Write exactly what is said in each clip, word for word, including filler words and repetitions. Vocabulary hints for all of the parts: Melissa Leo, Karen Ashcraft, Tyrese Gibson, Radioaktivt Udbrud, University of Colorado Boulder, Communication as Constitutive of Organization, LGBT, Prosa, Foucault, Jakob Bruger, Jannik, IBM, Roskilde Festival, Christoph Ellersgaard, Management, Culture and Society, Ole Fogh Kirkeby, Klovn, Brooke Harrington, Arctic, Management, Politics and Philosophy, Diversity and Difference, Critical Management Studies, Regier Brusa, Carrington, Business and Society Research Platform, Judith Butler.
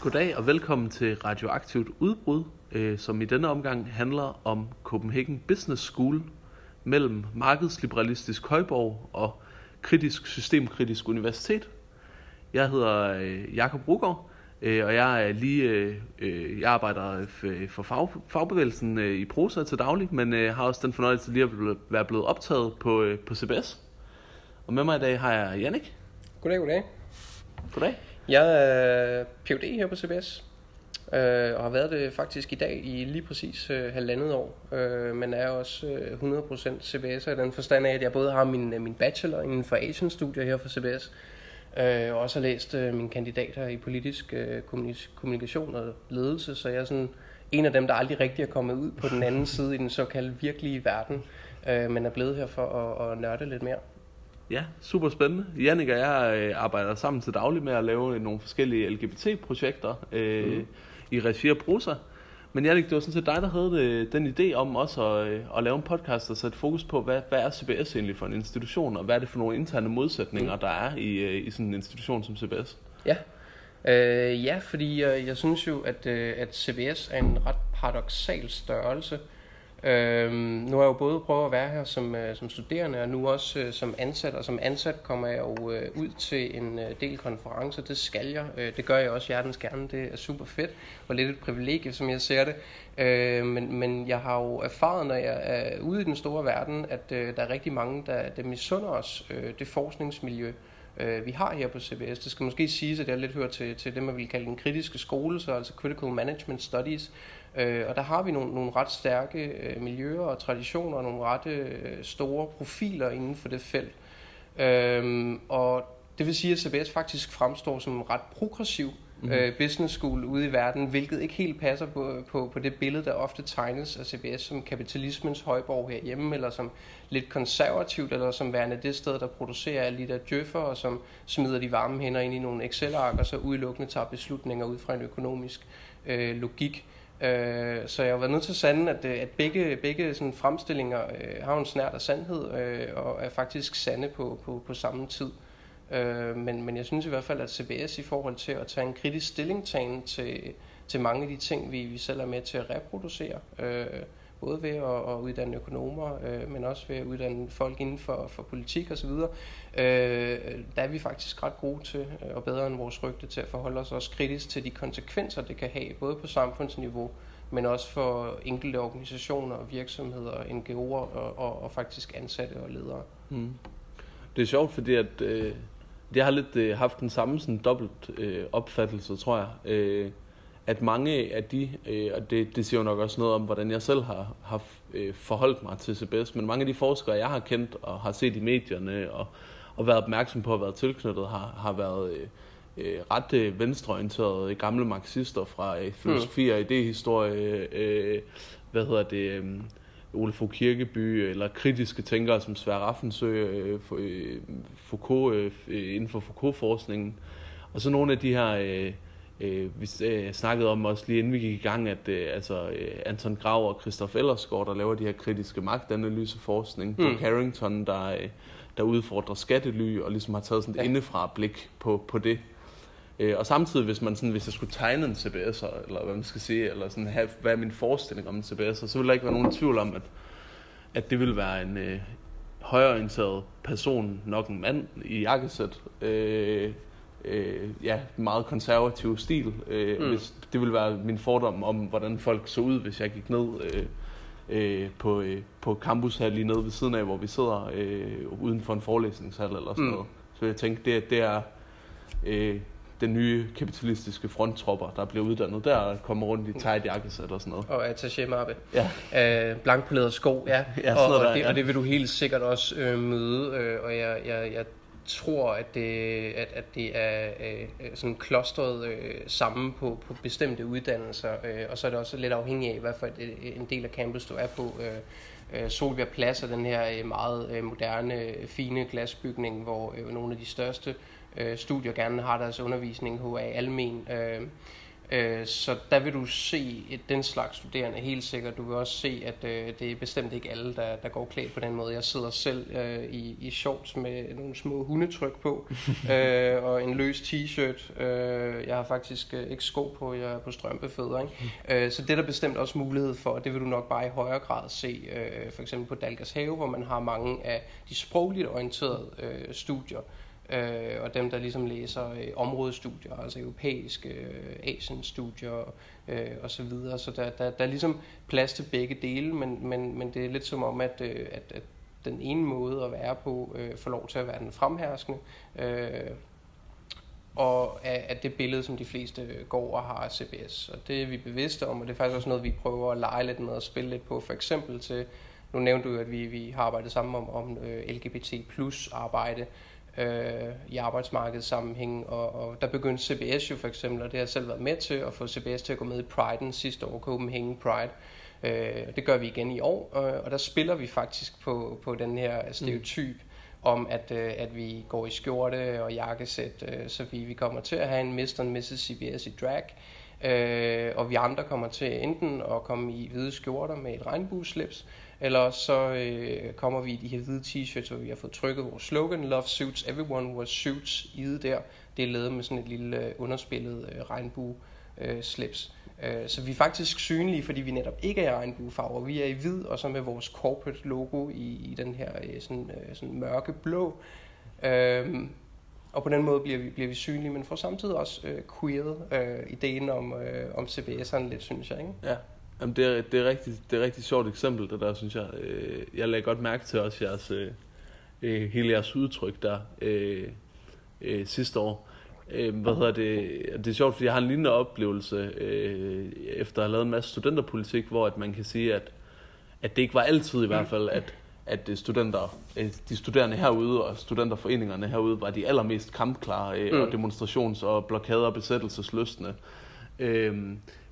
Goddag og velkommen til Radioaktivt Udbrud, øh, som i denne omgang handler om Copenhagen Business School mellem markedsliberalistisk højborg og kritisk systemkritisk universitet. Jeg hedder øh, Jakob Bruger, øh, og jeg er lige øh, jeg arbejder f- for fag, fagbevægelsen øh, i Prosa til daglig, men øh, har også den fornøjelse lige at være blevet optaget på øh, på C B S. Og med mig i dag har jeg Jannik. Goddag, goddag. Goddag. Jeg er P H D her på C B S, øh, og har været det faktisk i dag i lige præcis øh, halvandet år, øh, men er også øh, hundrede procent C B S'er i den forstand af, at jeg både har min, min bachelor inden for Asian-studier her for C B S, øh, og også har læst øh, min kandidat her i politisk øh, kommunikation og ledelse, så jeg er sådan en af dem, der aldrig rigtig er kommet ud på den anden side i den såkaldte virkelige verden, øh, men er blevet her for at, at nørde lidt mere. Ja, super spændende. Jannik og jeg arbejder sammen til daglig med at lave nogle forskellige L G B T-projekter øh, mm. i Regier Brusa. Men Jannik, det var sådan set dig, der havde det, den idé om også at, at lave en podcast og sætte fokus på, hvad, hvad er C B S egentlig for en institution, og hvad er det for nogle interne modsætninger, mm. der er i, i sådan en institution som C B S? Ja, øh, ja fordi jeg, jeg synes jo, at, at C B S er en ret paradoksal størrelse. Øhm, nu har jeg jo både prøvet at være her som, øh, som studerende og nu også øh, som ansat, og som ansat kommer jeg jo øh, ud til en øh, del konferencer, det skal jeg, øh, det gør jeg også hjertens gerne, det er super fedt og lidt et privilegie, som jeg ser det, øh, men, men jeg har jo erfaret, når jeg er ude i den store verden, at øh, der er rigtig mange, der, der misunder os øh, det forskningsmiljø, øh, vi har her på C B S. Det skal måske siges, at jeg lidt hører til, til det, man vil kalde den kritiske skole, så altså Critical Management Studies. Og der har vi nogle, nogle ret stærke øh, miljøer og traditioner og nogle ret øh, store profiler inden for det felt. Øhm, og det vil sige, at C B S faktisk fremstår som en ret progressiv øh, business school ude i verden, hvilket ikke helt passer på, på, på det billede, der ofte tegnes af C B S som kapitalismens højborg herhjemme, eller som lidt konservativt, eller som værende det sted, der producerer alle de der djøffer, og som smider de varme hænder ind i nogle Excel-ark, og så udelukkende tager beslutninger ud fra en økonomisk øh, logik. Så jeg har været nødt til at sande, at, at begge, begge sådan fremstillinger øh, har en snert af sandhed, øh, og er faktisk sande på, på, på samme tid. Øh, men, men jeg synes i hvert fald, at C B S i forhold til at tage en kritisk stillingtagen til, til mange af de ting, vi, vi selv er med til at reproducere, øh, både ved at, at uddanne økonomer, øh, men også ved at uddanne folk inden for, for politik osv., øh, der er vi faktisk ret gode til, og bedre end vores rygte, til at forholde os også kritisk til de konsekvenser, det kan have, både på samfundsniveau, men også for enkelte organisationer, virksomheder, N G O'er og, og, og faktisk ansatte og ledere. Mm. Det er sjovt, fordi at, øh, jeg har lidt øh, haft den samme sådan, dobbelt øh, opfattelse, tror jeg, øh. at mange af de, øh, og det, det siger jo nok også noget om, hvordan jeg selv har, har øh, forholdt mig til C B S, men mange af de forskere, jeg har kendt og har set i medierne og, og været opmærksom på at være tilknyttet, har, har været øh, ret øh, venstreorienterede gamle marxister fra øh, filosofi og idéhistorie, øh, hvad hedder det, øh, Ole Fogh Kirkeby, eller kritiske tænkere som Sverre Raffnsøe, øh, øh, Foucault, øh, inden for Foucault-forskningen, og så nogle af de her... Øh, Øh, vi øh, snakkede om også lige inden vi gik i gang, at øh, altså, øh, Anton Grau og Christoph Ellersgaard, der laver de her kritiske magtanalyseforskning, mm. på Carrington, der, øh, der udfordrer skattely og ligesom har taget sådan et ja. indefra blik på, på det. Øh, og samtidig, hvis man sådan, hvis jeg skulle tegne en C B S'er, eller hvad man skal sige, eller sådan, have, hvad er min forestilling om en C B S'er, så ville der ikke være nogen tvivl om, at, at det ville være en øh, højreorienteret person, nok en mand i jakkesæt, øh, Øh, ja, meget konservativ stil. Øh, mm. hvis, det ville være min fordom om, hvordan folk så ud, hvis jeg gik ned øh, øh, på, øh, på campus her lige nede ved siden af, hvor vi sidder øh, uden for en forelæsningshal eller sådan mm. noget. Så jeg tænkte, det, det er øh, den nye kapitalistiske fronttropper, der bliver uddannet der og kommer rundt i tight jakkesæt og sådan noget. Og attaché-mappe. Ja. Øh, blankpolerede sko, ja. ja og, og, der, det, ja. og det vil du helt sikkert også øh, møde, øh, og jeg... jeg, jeg tror, at det, at, at det er øh, sådan klostret øh, sammen på, på bestemte uddannelser, øh, og så er det også lidt afhængig af, hvad for et, en del af campus du er på, øh, Solbjerg Plads er den her meget moderne, fine glasbygning, hvor nogle af de største studier gerne har deres undervisning, H A almen. Så der vil du se den slags studerende helt sikkert. Du vil også se, at det er bestemt ikke alle, der, der går klædt på den måde. Jeg sidder selv øh, i, i shorts med nogle små hundetryk på, øh, og en løs t-shirt. Jeg har faktisk ikke sko på, jeg er på strømpefødder. Ikke? Så det er der bestemt også mulighed for, og det vil du nok bare i højere grad se, øh, for eksempel på Dalgas Have, hvor man har mange af de sprogligt orienterede øh, studier, Øh, og dem, der ligesom læser øh, områdestudier, altså europæiske, øh, Asien-studier øh, osv. Så, så der, der, der er ligesom plads til begge dele, men, men, men det er lidt som om, at, øh, at, at den ene måde at være på øh, får lov til at være den fremherskende, øh, og at, at det billede, som de fleste går og har af C B S. Og det er vi bevidste om, og det er faktisk også noget, vi prøver at lege lidt med og spille lidt på, for eksempel til, nu nævnte du at vi, vi har arbejdet sammen om, om L G B T plus arbejde, i arbejdsmarkedssammenhæng, og, og der begyndte C B S jo for eksempel, og det har jeg selv været med til, at få C B S til at gå med i Pride'en sidste år, Copenhagen Pride. Øh, det gør vi igen i år, øh, og der spiller vi faktisk på, på den her stereotyp mm. om, at, øh, at vi går i skjorte og jakkesæt, øh, så vi, vi kommer til at have en mister og missus C B S i drag, øh, og vi andre kommer til enten at komme i hvide skjorter med et regnbueslips, eller så øh, kommer vi i de her hvide t-shirts, hvor vi har fået trykket vores slogan, Love Suits Everyone, hvor Suits ide der, det er lavet med sådan et lille underspillet øh, regnbue-slips. Øh, øh, så vi er faktisk synlige, fordi vi netop ikke er i regnbuefarver. Vi er i hvid, og så med vores corporate logo i, i den her øh, sådan, øh, sådan mørke blå. Øh, og på den måde bliver vi, bliver vi synlige, men får samtidig også øh, queeret øh, ideen om, øh, om C B S'erne lidt, synes jeg, ikke? Ja. Jamen, det er, det er rigtig, det er rigtig sjovt eksempel, det der, synes jeg. Jeg lagde godt mærke til også jeres, øh, hele jeres udtryk der øh, øh, sidste år. Øh, hvad hedder det? Det er sjovt, fordi jeg har en lignende oplevelse, øh, efter at have lavet en masse studenterpolitik, hvor at man kan sige, at, at det ikke var altid i hvert fald, at, at studenter, de studerende herude og studenterforeningerne herude var de allermest kampklare øh, og demonstrations- og blokade- og besættelsesløsne. Øh,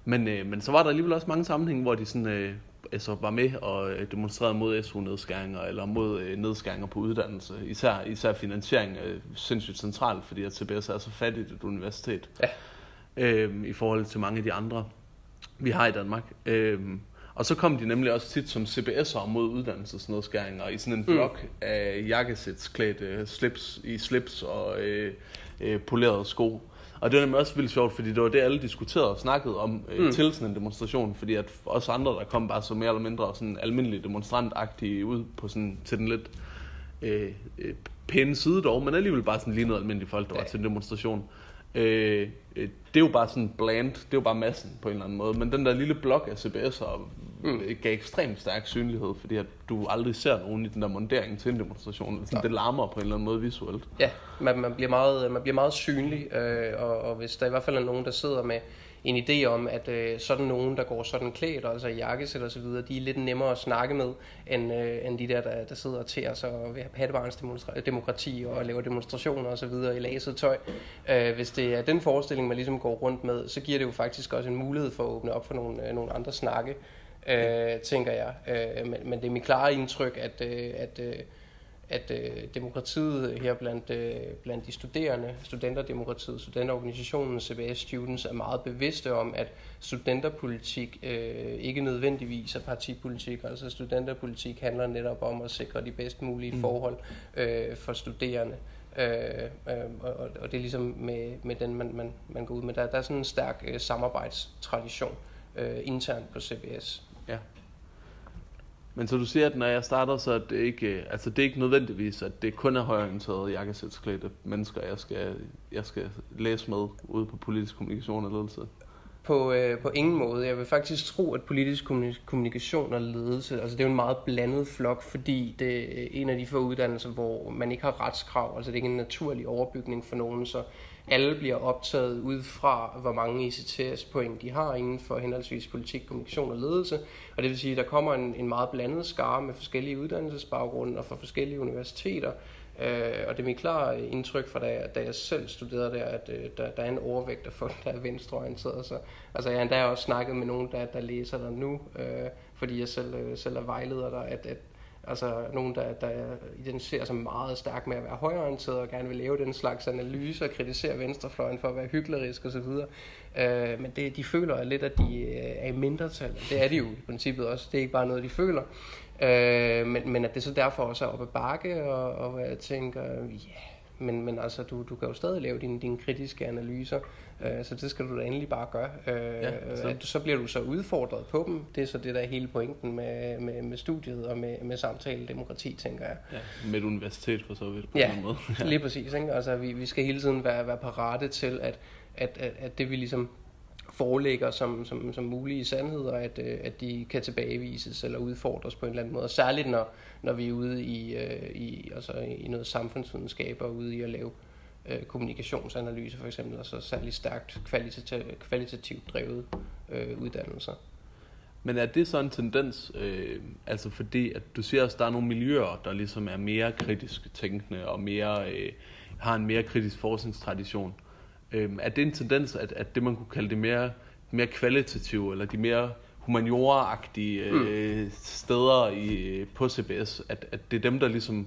Men, øh, men så var der alligevel også mange sammenhænge, hvor de sådan, øh, altså var med og demonstrerede mod S U-nedskæringer eller mod øh, nedskæringer på uddannelse. Især, især finansiering øh, sindssygt centralt, fordi at C B S er så fattigt et universitet, ja. øh, i forhold til mange af de andre, vi har i Danmark. Øh, og så kom de nemlig også tit som C B S'er mod uddannelsesnedskæringer i sådan en blok mm. af jakkesætsklædt øh, slips, i slips og øh, øh, polerede sko. Og det var nemlig også vildt sjovt, fordi det var det, alle diskuterede og snakkede om øh, mm. til sådan en demonstration, fordi at også andre, der kom bare så mere eller mindre sådan almindelige demonstrantagtige ud på sådan, til den lidt øh, øh, pæne side dog, men alligevel bare sådan lignede almindelige folk, der ja. var til en demonstration. Øh, øh, det er jo bare sådan bland, det er jo bare massen på en eller anden måde, men den der lille blok af C B S'er mm. gav ekstremt stærk synlighed, fordi at du aldrig ser nogen i den der montering til en demonstration. Sådan, det larmer på en eller anden måde visuelt. Ja, man, man, bliver, meget, man bliver meget synlig, øh, og, og hvis der i hvert fald er nogen, der sidder med en idé om, at øh, sådan nogen, der går sådan klædt, altså jakkesæt og så videre, de er lidt nemmere at snakke med, end, øh, end de der, der, der sidder og tærer sig og vil have pattebarns demokrati og laver demonstrationer og så videre i laset tøj. Øh, hvis det er den forestilling, man ligesom går rundt med, så giver det jo faktisk også en mulighed for at åbne op for nogle, øh, nogle andre snakke, øh, tænker jeg. Øh, men, men det er mit klare indtryk, at... Øh, at øh, at øh, demokratiet her blandt, øh, blandt de studerende, studenterdemokratiet, studenterorganisationen C B S Students er meget bevidste om, at studenterpolitik øh, ikke nødvendigvis er partipolitik. Altså studenterpolitik handler netop om at sikre de bedst mulige forhold øh, for studerende. Øh, øh, og, og det er ligesom med, med den, man, man, man går ud med. Der, der er sådan en stærk øh, samarbejdstradition øh, internt på C B S. Ja. Men så du siger, at når jeg starter, så er det ikke, altså det er ikke nødvendigvis, at det kun er højorienterede jakkesætsklædte mennesker, jeg skal, jeg skal læse med ude på politisk kommunikation og ledelse? På, øh, på ingen måde. Jeg vil faktisk tro, at politisk kommunikation og ledelse, altså det er jo en meget blandet flok, fordi det er en af de få uddannelser, hvor man ikke har retskrav, altså det er ikke en naturlig overbygning for nogen, så alle bliver optaget ud fra, hvor mange I C T S-point de har inden for henholdsvis politik, kommunikation og ledelse. Og det vil sige, at der kommer en, en meget blandet skare med forskellige uddannelsesbaggrunde og fra forskellige universiteter, Øh, og det er mit klare indtryk fra, da jeg, da jeg selv studerede der, at øh, der, der er en overvægt af folk, der er venstreorienterede. Så, altså jeg har endda også snakket med nogen, der, der læser der nu, øh, fordi jeg selv, øh, selv er vejleder der, at, at altså nogen, der, der identificerer sig meget stærkt med at være højreorienteret og gerne vil lave den slags analyse og kritisere venstrefløjen for at være hyklerisk osv. Øh, men det, de føler lidt, at de er i mindretal. Det er de jo i princippet også. Det er ikke bare noget, de føler. Øh, men, men at det så derfor også er oppe ad bakke, og, og jeg tænker, ja, yeah, men, men altså, du, du kan jo stadig lave dine, dine kritiske analyser, øh, så det skal du da endelig bare gøre. Øh, ja, så. At du, så bliver du så udfordret på dem, det er så det, der er hele pointen med, med, med studiet og med, med samtale-demokrati, tænker jeg. Ja, med et universitet for så vidt, på ja, en måde. Ja, lige præcis. Ikke? Altså, vi, vi skal hele tiden være, være parate til, at, at, at, at det vi ligesom forelægger som, som, som mulige sandheder, at, at de kan tilbagevises eller udfordres på en eller anden måde. Og særligt når, når vi er ude i, i, altså i noget samfundsvidenskab og ude i at lave øh, kommunikationsanalyse for eksempel, og så altså særligt stærkt kvalitativ, kvalitativt drevet øh, uddannelser. Men er det så en tendens, øh, altså fordi at du siger også, der er nogle miljøer, der ligesom er mere kritisk tænkende og mere, øh, har en mere kritisk forskningstradition? Øhm, er det en tendens, at, at det man kunne kalde det mere, mere kvalitative, eller de mere humaniora-agtige øh, mm. steder i, på C B S, at, at det er dem, der ligesom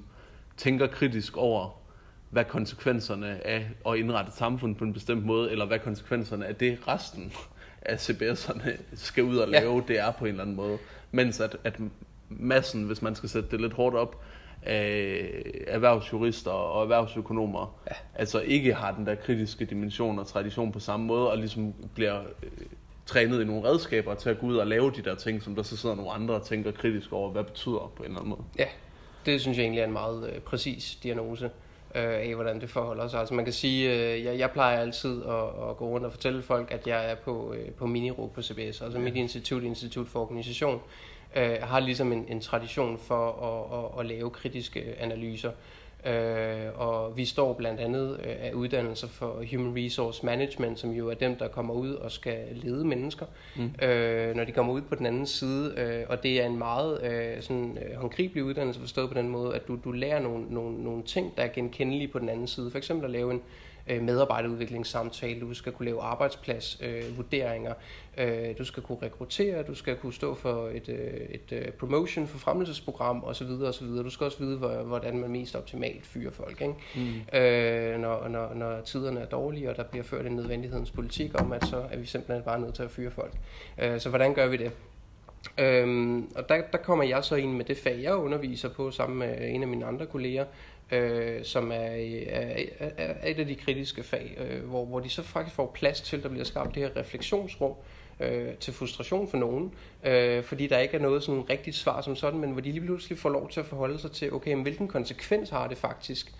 tænker kritisk over, hvad konsekvenserne af at indrette samfundet på en bestemt måde, eller hvad konsekvenserne af det resten af C B S'erne skal ud og lave, ja. Det er på en eller anden måde. Mens at, at massen, hvis man skal sætte det lidt hårdt op, erhvervsjurister og erhvervsøkonomer, ja. Altså ikke har den der kritiske dimension og tradition på samme måde, og ligesom bliver øh, trænet i nogle redskaber til at gå ud og lave de der ting, som der så sidder nogle andre og tænker kritisk over, hvad betyder på en eller anden måde. Ja, det synes jeg egentlig er en meget øh, præcis diagnose øh, af, hvordan det forholder sig. Altså man kan sige, øh, jeg, jeg plejer altid at, at gå rundt og fortælle folk, at jeg er på, øh, på mini-ro på C B S, altså mit institut, Institut for Organisation, Øh, har ligesom en, en tradition for at, at, at lave kritiske analyser. Øh, og vi står blandt andet øh, af uddannelser for Human Resource Management, som jo er dem, der kommer ud og skal lede mennesker, mm. øh, når de kommer ud på den anden side. Øh, og det er en meget øh, sådan, håndgribelig uddannelse forstået på den måde, at du, du lærer nogle, nogle, nogle ting, der er genkendelige på den anden side. For eksempel at lave en medarbejderudviklingssamtale, du skal kunne lave arbejdspladsvurderinger, øh, øh, du skal kunne rekruttere, du skal kunne stå for et, øh, et øh, promotion for fremmelsesprogram osv. osv. Du skal også vide, hvordan man mest optimalt fyrer folk, ikke? Mm. Øh, når, når, når tiderne er dårlige, og der bliver ført en nødvendighedens politik om, at så er vi simpelthen bare nødt til at fyre folk. Øh, så hvordan gør vi det? Øhm, og der, der kommer jeg så ind med det fag, jeg underviser på sammen med en af mine andre kolleger, Øh, som er, er, er et af de kritiske fag, øh, hvor, hvor de så faktisk får plads til, der bliver skabt det her refleksionsrum øh, til frustration for nogen, øh, fordi der ikke er noget sådan rigtigt svar som sådan, men hvor de lige pludselig får lov til at forholde sig til, okay, men hvilken konsekvens har det faktisk,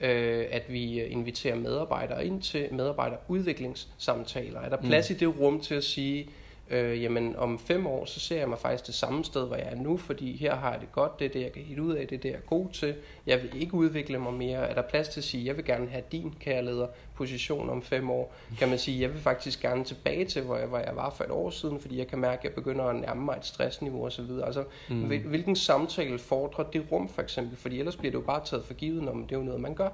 øh, at vi inviterer medarbejdere ind til medarbejderudviklingssamtaler? Er der plads mm. i det rum til at sige, Øh, jamen om fem år, så ser jeg mig faktisk det samme sted, hvor jeg er nu, fordi her har jeg det godt, det er det, jeg kan hitte ud af, det er det, jeg er god til, jeg vil ikke udvikle mig mere, er der plads til at sige, jeg vil gerne have din karrierelederposition om fem år, kan man sige, jeg vil faktisk gerne tilbage til, hvor jeg, hvor jeg var for et år siden, fordi jeg kan mærke, at jeg begynder at nærme mig et stressniveau osv. Altså, mm. hvilken samtale fordrer det rum for eksempel, fordi ellers bliver det jo bare taget for givet, når det er jo noget, man gør.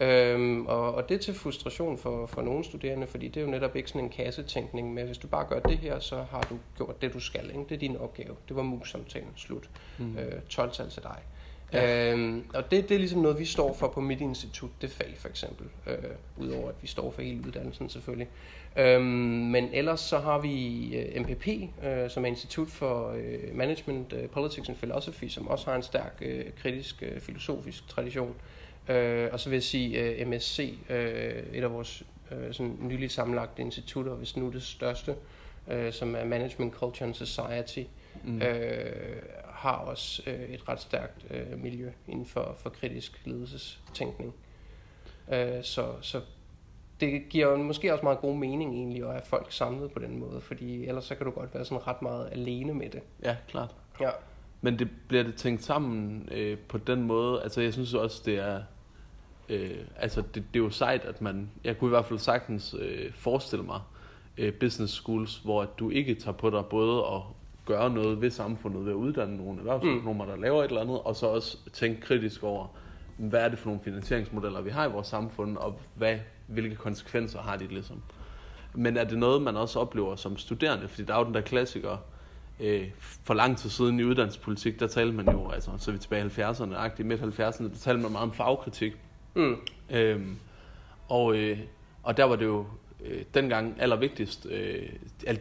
Øhm, og, og det er til frustration for, for nogle studerende, fordi det er jo netop ikke sådan en kassetænkning med, at hvis du bare gør det her, så har du gjort det, du skal, ikke? Det er din opgave, det var mus-samtalen, slut, mm. øh, tolv-tal til dig, ja. øhm, og det, det er ligesom noget, vi står for på mit institut, det fag for eksempel, øh, udover at vi står for hele uddannelsen selvfølgelig, øhm, men ellers så har vi øh, M P P, øh, som er Institut for øh, Management, øh, Politics and Philosophy, som også har en stærk øh, kritisk øh, filosofisk tradition. Uh, og så vil jeg sige uh, M S C, uh, et af vores uh, sådan nyligt sammenlagte institutter, hvis nu det største, uh, som er Management, Culture and Society, mm. uh, har også uh, et ret stærkt uh, miljø inden for, for kritisk ledelsestænkning. Uh, så, så det giver måske også meget god mening egentlig at have folk samlet på den måde, fordi ellers så kan du godt være sådan ret meget alene med det. Ja, klart. Ja. Men det bliver det tænkt sammen øh, på den måde. Altså jeg synes også, det er... Øh, altså det, det er jo sejt, at man... Jeg kunne i hvert fald sagtens øh, forestille mig øh, business schools, hvor du ikke tager på dig både at gøre noget ved samfundet, ved at uddanne nogle erhvervsøkonomer, mm. der laver et eller andet, og så også tænke kritisk over, hvad er det for nogle finansieringsmodeller, vi har i vores samfund, og hvad, hvilke konsekvenser har de ligesom. Men er det noget, man også oplever som studerende? Fordi der er jo den der klassiker, øh, for lang tid siden i uddannelsespolitik, der talte man jo, altså så er vi tilbage i halvfjerdserne, i midt halvfjerdserne, der talte man meget om fagkritik. Mm. Øhm, og, øh, og der var det jo øh, dengang allervigtigst, øh,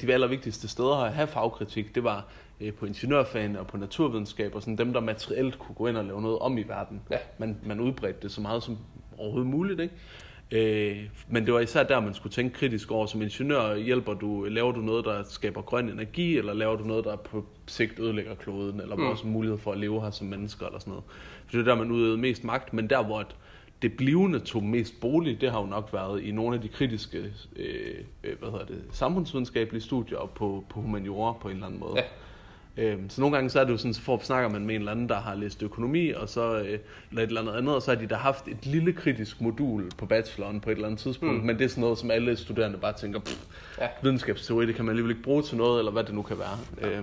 de allervigtigste steder at have fagkritik, det var øh, på ingeniørfagene og på naturvidenskab, og sådan dem, der materielt kunne gå ind og lave noget om i verden. Ja. Man, man udbredte det så meget som overhovedet muligt, ikke? Men det var især der, man skulle tænke kritisk over som ingeniør. Hjælper du, laver du noget, der skaber grøn energi, eller laver du noget, der på sigt ødelægger kloden, eller mm. vores mulighed for at leve her som mennesker, eller sådan noget. For det er der, man udøvede mest magt, men der, hvor det blivende tog mest bolig, det har jo nok været i nogle af de kritiske øh, hvad hedder det, samfundsvidenskabelige studier og på, på humaniora på en eller anden måde. Ja. Så nogle gange så er det jo sådan, så snakker man med en eller anden, der har læst økonomi, og så, eller et eller andet andet, og så har de der haft et lille kritisk modul på bacheloren på et eller andet tidspunkt, mm. men det er sådan noget, som alle studerende bare tænker, ja. videnskabsteori, det kan man alligevel ikke bruge til noget, eller hvad det nu kan være. Ja.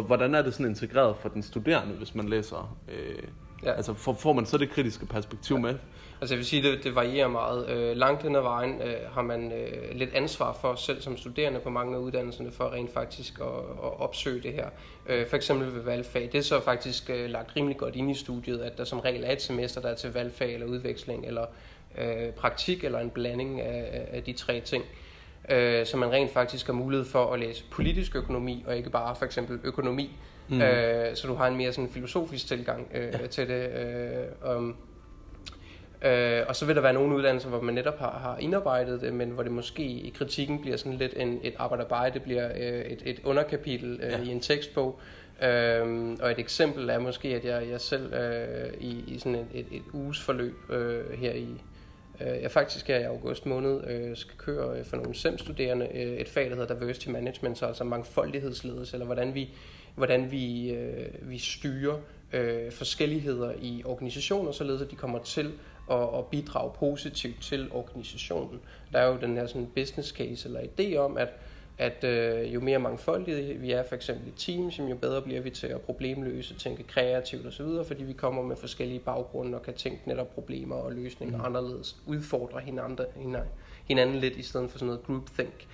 Hvordan er det sådan integreret for den studerende, hvis man læser? Ja. Altså får man så det kritiske perspektiv ja. med? Altså jeg vil sige, det, det varierer meget. Langt hen ad vejen har man lidt ansvar for selv som studerende på mange af uddannelserne for rent faktisk at, at opsøge det her. For eksempel ved valgfag. Det er så faktisk lagt rimelig godt ind i studiet, at der som regel er et semester, der er til valgfag eller udveksling eller øh, praktik eller en blanding af, af de tre ting. Så man rent faktisk har mulighed for at læse politisk økonomi og ikke bare for eksempel økonomi. Mm. Øh, så du har en mere sådan filosofisk tilgang øh, ja. til det. Øh, um, øh, og så vil der være nogle uddannelser, hvor man netop har, har indarbejdet det, men hvor det måske i kritikken bliver sådan lidt en, et arbejderbejde, det bliver øh, et, et underkapitel øh, ja. i en tekstbog. Øh, og et eksempel er måske, at jeg, jeg selv øh, i, i sådan et, et, et uges forløb øh, her i... Jeg faktisk her i august måned øh, skal køre for nogle S E M-studerende øh, et fag, der hedder Diversity Management, så altså mangfoldighedsledelse, eller hvordan vi, hvordan vi, øh, vi styrer øh, forskelligheder i organisationer, således at de kommer til at, at bidrage positivt til organisationen. Der er jo den her sådan business case eller idé om, at, at øh, jo mere mangfoldige vi er, for eksempel i teams, jo bedre bliver vi til at problemløse, tænke kreativt osv., fordi vi kommer med forskellige baggrunde og kan tænke netop problemer og løsninger mm. anderledes, udfordre hinanden, hinanden lidt i stedet for sådan noget groupthink,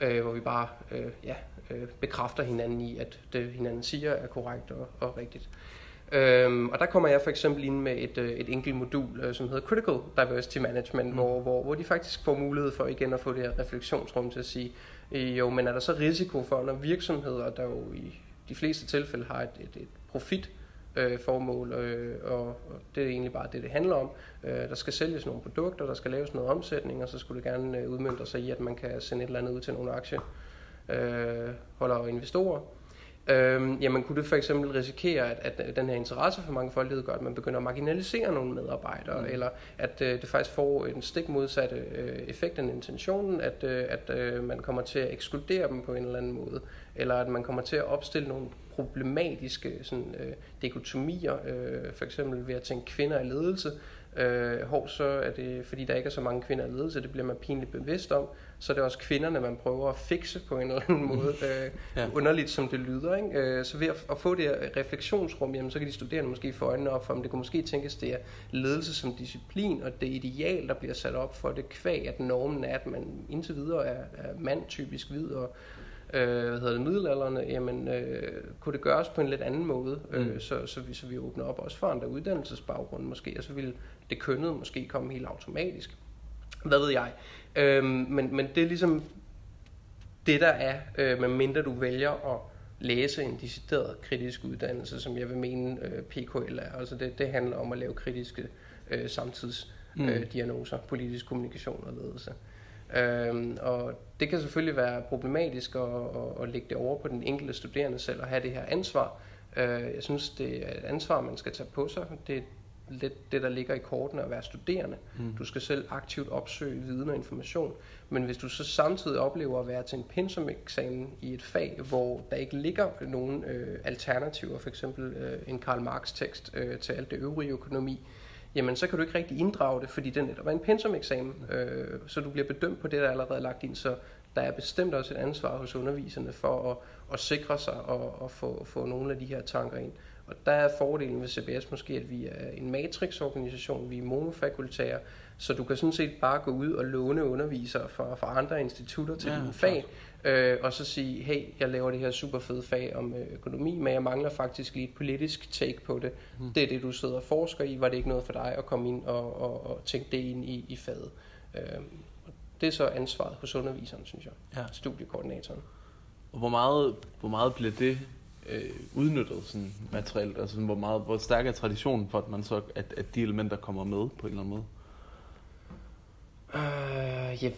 øh, hvor vi bare øh, ja, øh, bekræfter hinanden i, at det hinanden siger er korrekt og, og rigtigt. Øhm, og der kommer jeg for eksempel ind med et, et enkelt modul, som hedder Critical Diversity Management, mm. hvor, hvor, hvor de faktisk får mulighed for igen at få det her refleksionsrum til at sige, øh, jo, men er der så risiko for, når virksomheder, der jo i de fleste tilfælde har et, et, et profitformål, øh, øh, og, og det er egentlig bare det, det handler om, øh, der skal sælges nogle produkter, der skal laves noget omsætning, og så skulle det gerne øh, udmønte sig i, at man kan sende et eller andet ud til nogle aktieholdere øh, og investorer. Øhm, jamen kunne det for eksempel risikere, at, at den her interesse for mangfoldighed gør, at man begynder at marginalisere nogle medarbejdere, mm. eller at øh, det faktisk får en stik modsatte øh, effekt end intentionen, at, øh, at øh, man kommer til at ekskludere dem på en eller anden måde, eller at man kommer til at opstille nogle problematiske sådan, øh, dikotomier, øh, for eksempel ved at tænke kvinder i ledelse, øh, hvor så er det, fordi der ikke er så mange kvinder i ledelse, det bliver man pinligt bevidst om, så er det også kvinderne, man prøver at fikse på en eller anden måde, øh, ja. underligt som det lyder, ikke? Øh, så ved at, at få det her refleksionsrum, jamen, så kan de studerende måske få øjnene op for, om det kunne måske tænkes, det er ledelse som disciplin, og det ideal, der bliver sat op for det kvæg, at normen er, at man indtil videre er, er mand, typisk hvid, og Øh, hvad hedder det, middelalderne, jamen øh, kunne det gøres på en lidt anden måde, øh, mm. så, så, vi, så vi åbner op også for andre uddannelsesbaggrunde måske, og så ville det kønnet måske komme helt automatisk. Hvad ved jeg? Øh, men, men det er ligesom det, der er, øh, medmindre du vælger at læse en decideret kritisk uddannelse, som jeg vil mene øh, P K L er. Altså det, det handler om at lave kritiske øh, samtidsdiagnoser, øh, mm. politisk kommunikation og ledelse. Øhm, og det kan selvfølgelig være problematisk at, at, at lægge det over på den enkelte studerende selv og have det her ansvar. Øh, jeg synes, det er et ansvar, man skal tage på sig. Det er lidt det, der ligger i kortene at være studerende. Mm. Du skal selv aktivt opsøge viden og information. Men hvis du så samtidig oplever at være til en pensumeksamen i et fag, hvor der ikke ligger nogen øh, alternativer, for eksempel øh, en Karl Marx-tekst øh, til alt det øvrige økonomi, jamen så kan du ikke rigtig inddrage det, fordi det netop er en pensumeksamen, øh, så du bliver bedømt på det, der er allerede lagt ind, så der er bestemt også et ansvar hos underviserne for at, at sikre sig og at få, få nogle af de her tanker ind. Og der er fordelen ved C B S måske, at vi er en matrixorganisation, vi er monofakultære, så du kan sådan set bare gå ud og låne undervisere fra, fra andre institutter til ja, dine fag, øh, og så sige, hey, jeg laver det her super fede fag om økonomi, men jeg mangler faktisk lige et politisk take på det. Hmm. Det er det, du sidder og forsker i. Var det ikke noget for dig at komme ind og, og, og tænke det ind i, i faget? Øh, det er så ansvaret hos underviseren, synes jeg. Ja. Studiekoordinatoren. Og hvor meget, hvor meget bliver det øh, udnyttet sådan materielt? Altså, hvor, meget, hvor stærk er traditionen for, at, man så, at, at de elementer kommer med på en eller anden måde? Uh, jeg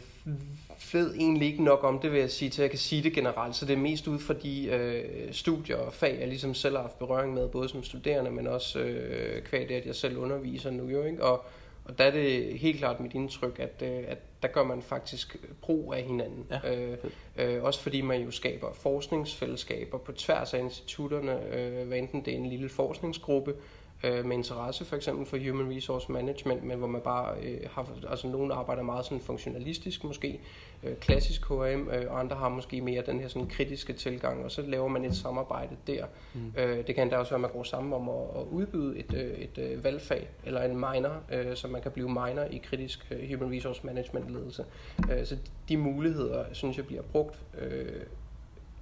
ved egentlig ikke nok om det, vil jeg sige, til jeg kan sige det generelt. Så det er mest ud fra de øh, studier og fag, jeg ligesom selv har haft berøring med, både som studerende, men også øh, kvad det, at jeg selv underviser nu jo, ikke? Og, og der er det helt klart mit indtryk, at, øh, at der gør man faktisk brug af hinanden. Ja. Øh, øh, også fordi man jo skaber forskningsfællesskaber på tværs af institutterne, øh, hvad enten det er en lille forskningsgruppe, med interesse for eksempel for Human Resource Management, men hvor man bare øh, har, altså nogen arbejder meget sådan funktionalistisk måske, øh, klassisk H R M, øh, og andre har måske mere den her sådan kritiske tilgang, og så laver man et samarbejde der. Mm. Øh, det kan endda også være, at man går sammen om at, at udbyde et, et, et valgfag, eller en minor, øh, så man kan blive minor i kritisk øh, Human Resource Management ledelse. Øh, så de muligheder, synes jeg, bliver brugt øh,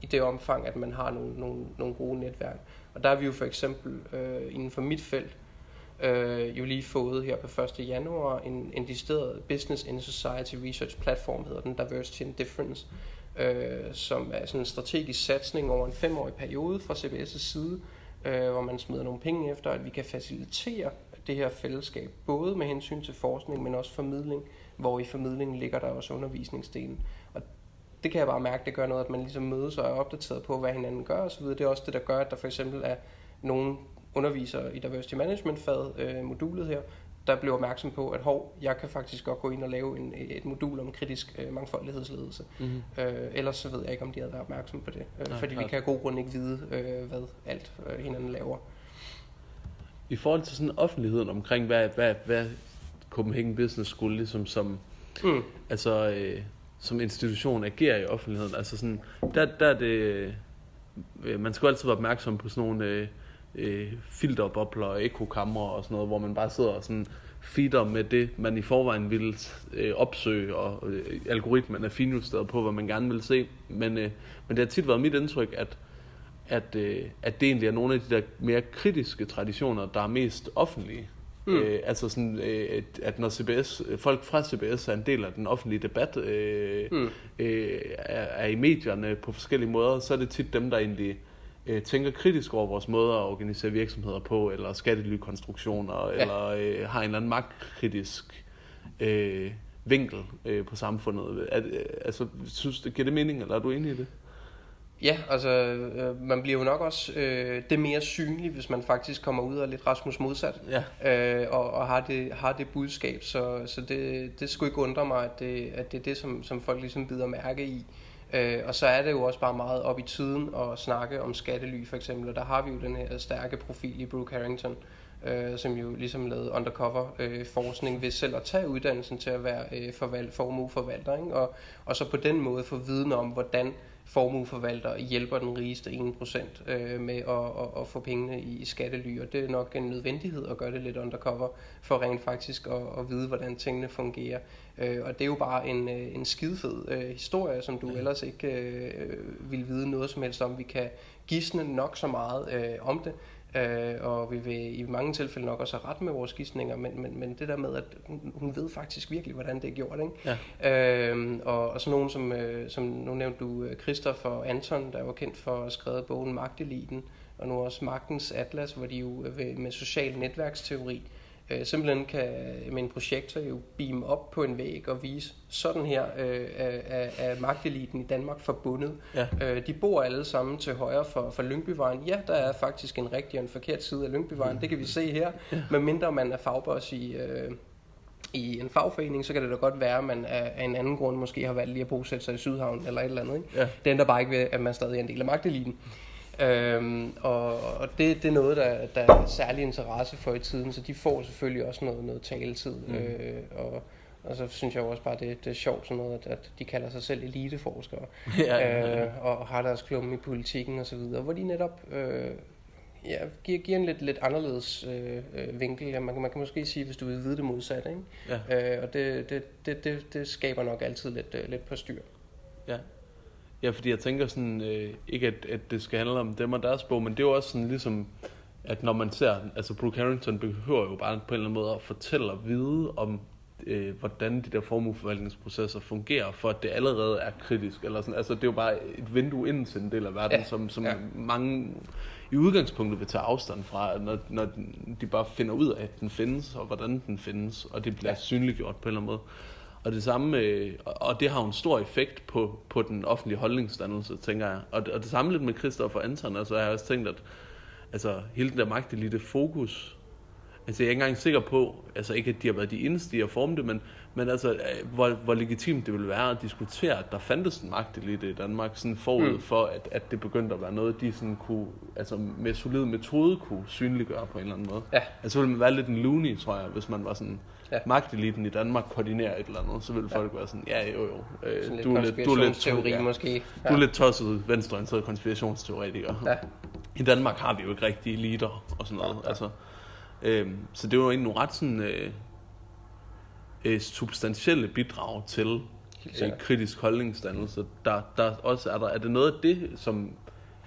i det omfang, at man har nogle, nogle, nogle gode netværk. Og der har vi jo for eksempel øh, inden for mit felt øh, jo lige fået her på første januar en, en decideret Business and Society Research Platform, hedder den, Diversity and Difference, øh, som er sådan en strategisk satsning over en femårig periode fra C B S' side, øh, hvor man smider nogle penge efter, at vi kan facilitere det her fællesskab, både med hensyn til forskning, men også formidling, hvor i formidlingen ligger der også undervisningsdelen. Og det kan jeg bare mærke, det gør noget, at man ligesom mødes og er opdateret på, hvad hinanden gør osv. Det er også det, der gør, at der for eksempel er nogle undervisere i Diversity Management-faget, øh, modulet her, der bliver opmærksom på, at hov, jeg kan faktisk godt gå ind og lave en, et modul om kritisk øh, mangfoldighedsledelse. Mm-hmm. Øh, ellers så ved jeg ikke, om de havde været opmærksom på det. Øh, Nej, fordi klart. Vi kan af god grund ikke vide, øh, hvad alt øh, hinanden laver. I forhold til sådan offentligheden omkring, hvad, hvad, hvad Copenhagen Business School ligesom som... Mm. Altså... Øh, som institution agerer i offentligheden. Altså sådan, der, der er det... Øh, man skal altid være opmærksom på sådan nogle øh, øh, filterbobler og ekokamre og sådan noget, hvor man bare sidder og sådan feeder med det, man i forvejen ville øh, opsøge, og øh, algoritmen er finjusteret på, hvad man gerne vil se. Men, øh, men det har tit været mit indtryk, at, at, øh, at det egentlig er nogle af de der mere kritiske traditioner, der er mest offentlige. Mm. Øh, altså sådan, øh, at når C B S, folk fra C B S er en del af den offentlige debat, øh, mm. øh, er, er i medierne på forskellige måder, så er det tit dem, der egentlig øh, tænker kritisk over vores måder at organisere virksomheder på, eller skattelykonstruktioner, ja. eller øh, har en eller anden magtkritisk øh, vinkel øh, på samfundet. Er, altså, synes, giver det mening, eller er du enig i det? Ja, altså øh, man bliver jo nok også øh, det mere synlig, hvis man faktisk kommer ud og er lidt Rasmus modsat, ja. øh, og, og har, det, har det budskab, så, så det, det skulle ikke undre mig, at det, at det er det, som, som folk ligesom bider mærke i. Øh, og så er det jo også bare meget op i tiden at snakke om skattely for eksempel, og der har vi jo den her stærke profil i Brooke Harrington, øh, som jo ligesom lavede undercover øh, forskning ved selv at tage uddannelsen til at være øh, forvalt, formueforvalter, ikke? Og, og så på den måde få viden om, hvordan formueforvaltere hjælper den rigeste en procent øh, med at, at, at få pengene i skattely, og det er nok en nødvendighed at gøre det lidt undercover, for rent faktisk at, at vide, hvordan tingene fungerer. Øh, og det er jo bare en, en skidefed øh, historie, som du ellers ikke øh, vil vide noget som helst om. Vi kan gisne nok så meget øh, om det, øh, og vi vil i mange tilfælde nok også have ret med vores gisninger, men, men, men det der med, at hun, hun ved faktisk virkelig, hvordan det er gjort, ikke? Ja. Øh, og, og så nogen, som, øh, som nu nævnte du, Christoph og Anton, der var kendt for at skrive bogen Magteliten, og nu også Magtens Atlas, hvor de jo med social netværksteori øh, simpelthen kan med en projektor jo beame op på en væg og vise sådan her øh, af, af magteliten i Danmark forbundet. Ja. Øh, de bor alle sammen til højre for, for Lyngbyvejen. Ja, der er faktisk en rigtig og en forkert side af Lyngbyvejen, mm. det kan vi se her. Ja. Medmindre man er fagboss i... Øh, i en fagforening, så kan det da godt være, at man af en anden grund måske har valgt lige at bosætte sig i Sydhavn eller et eller andet. Ikke? Ja. Det ender bare ikke ved, at man stadig er en del af magteliten. Øhm, og og det, det er noget, der, der er særlig interesse for i tiden, så de får selvfølgelig også noget, noget taletid. Mm. Øh, og, og så synes jeg også bare, det, det er sjovt sådan noget, at, at de kalder sig selv eliteforskere, ja, ja, ja. Øh, og har deres klumme i politikken osv., hvor de netop... Øh, ja, giver, giver en lidt, lidt anderledes øh, øh, vinkel. Ja, man, kan, man kan måske sige, hvis du vil vide det modsatte. Ikke? Ja. Øh, og det, det, det, det, det skaber nok altid lidt, øh, lidt på styr. Ja. Ja, fordi jeg tænker sådan, øh, ikke at, at det skal handle om dem og deres bog, men det er jo også sådan ligesom, at når man ser, altså Brooke Harrington behøver jo bare på en eller anden måde at fortælle og vide om, øh, hvordan de der formueforvaltningsprocesser fungerer, for at det allerede er kritisk, eller sådan, altså det er jo bare et vindue ind til en del af verden, ja, som, som ja. mange i udgangspunktet vil tage afstand fra, når, når de bare finder ud af, at den findes, og hvordan den findes, og det bliver ja. synliggjort på en eller anden måde. Og det samme, øh, og det har en stor effekt på, på den offentlige holdningsdannelse, tænker jeg. Og, og det samme lidt med Christoph og Anton, altså jeg har også tænkt, at altså, hele den der magtelite fokus, altså jeg er ikke engang sikker på, altså ikke at de har været de eneste i at forme det, men, men altså hvor, hvor legitimt det ville være at diskutere, at der fandtes en magtelite i Danmark, sådan forud mm. for, at, at det begyndte at være noget, de sådan kunne, altså med solid metode kunne synliggøre på en eller anden måde. Ja. Altså ville man være lidt en loony, tror jeg, hvis man var sådan, ja. magteliten i Danmark koordinerer et eller andet, så vil folk ja. være sådan, ja jo jo, øh, sådan du, er lidt, du er lidt, ja. måske. Ja. Du er lidt tosset venstreorienteret konspirationsteoretiker. Ja. I Danmark har vi jo ikke rigtige eliter og sådan noget, ja, ja. altså. Øhm, så det var jo egentlig nogle ret sådan, øh, øh, substantielle bidrag til øh, kritisk holdningsdannelse. Der, der også er der, er det noget af det, som,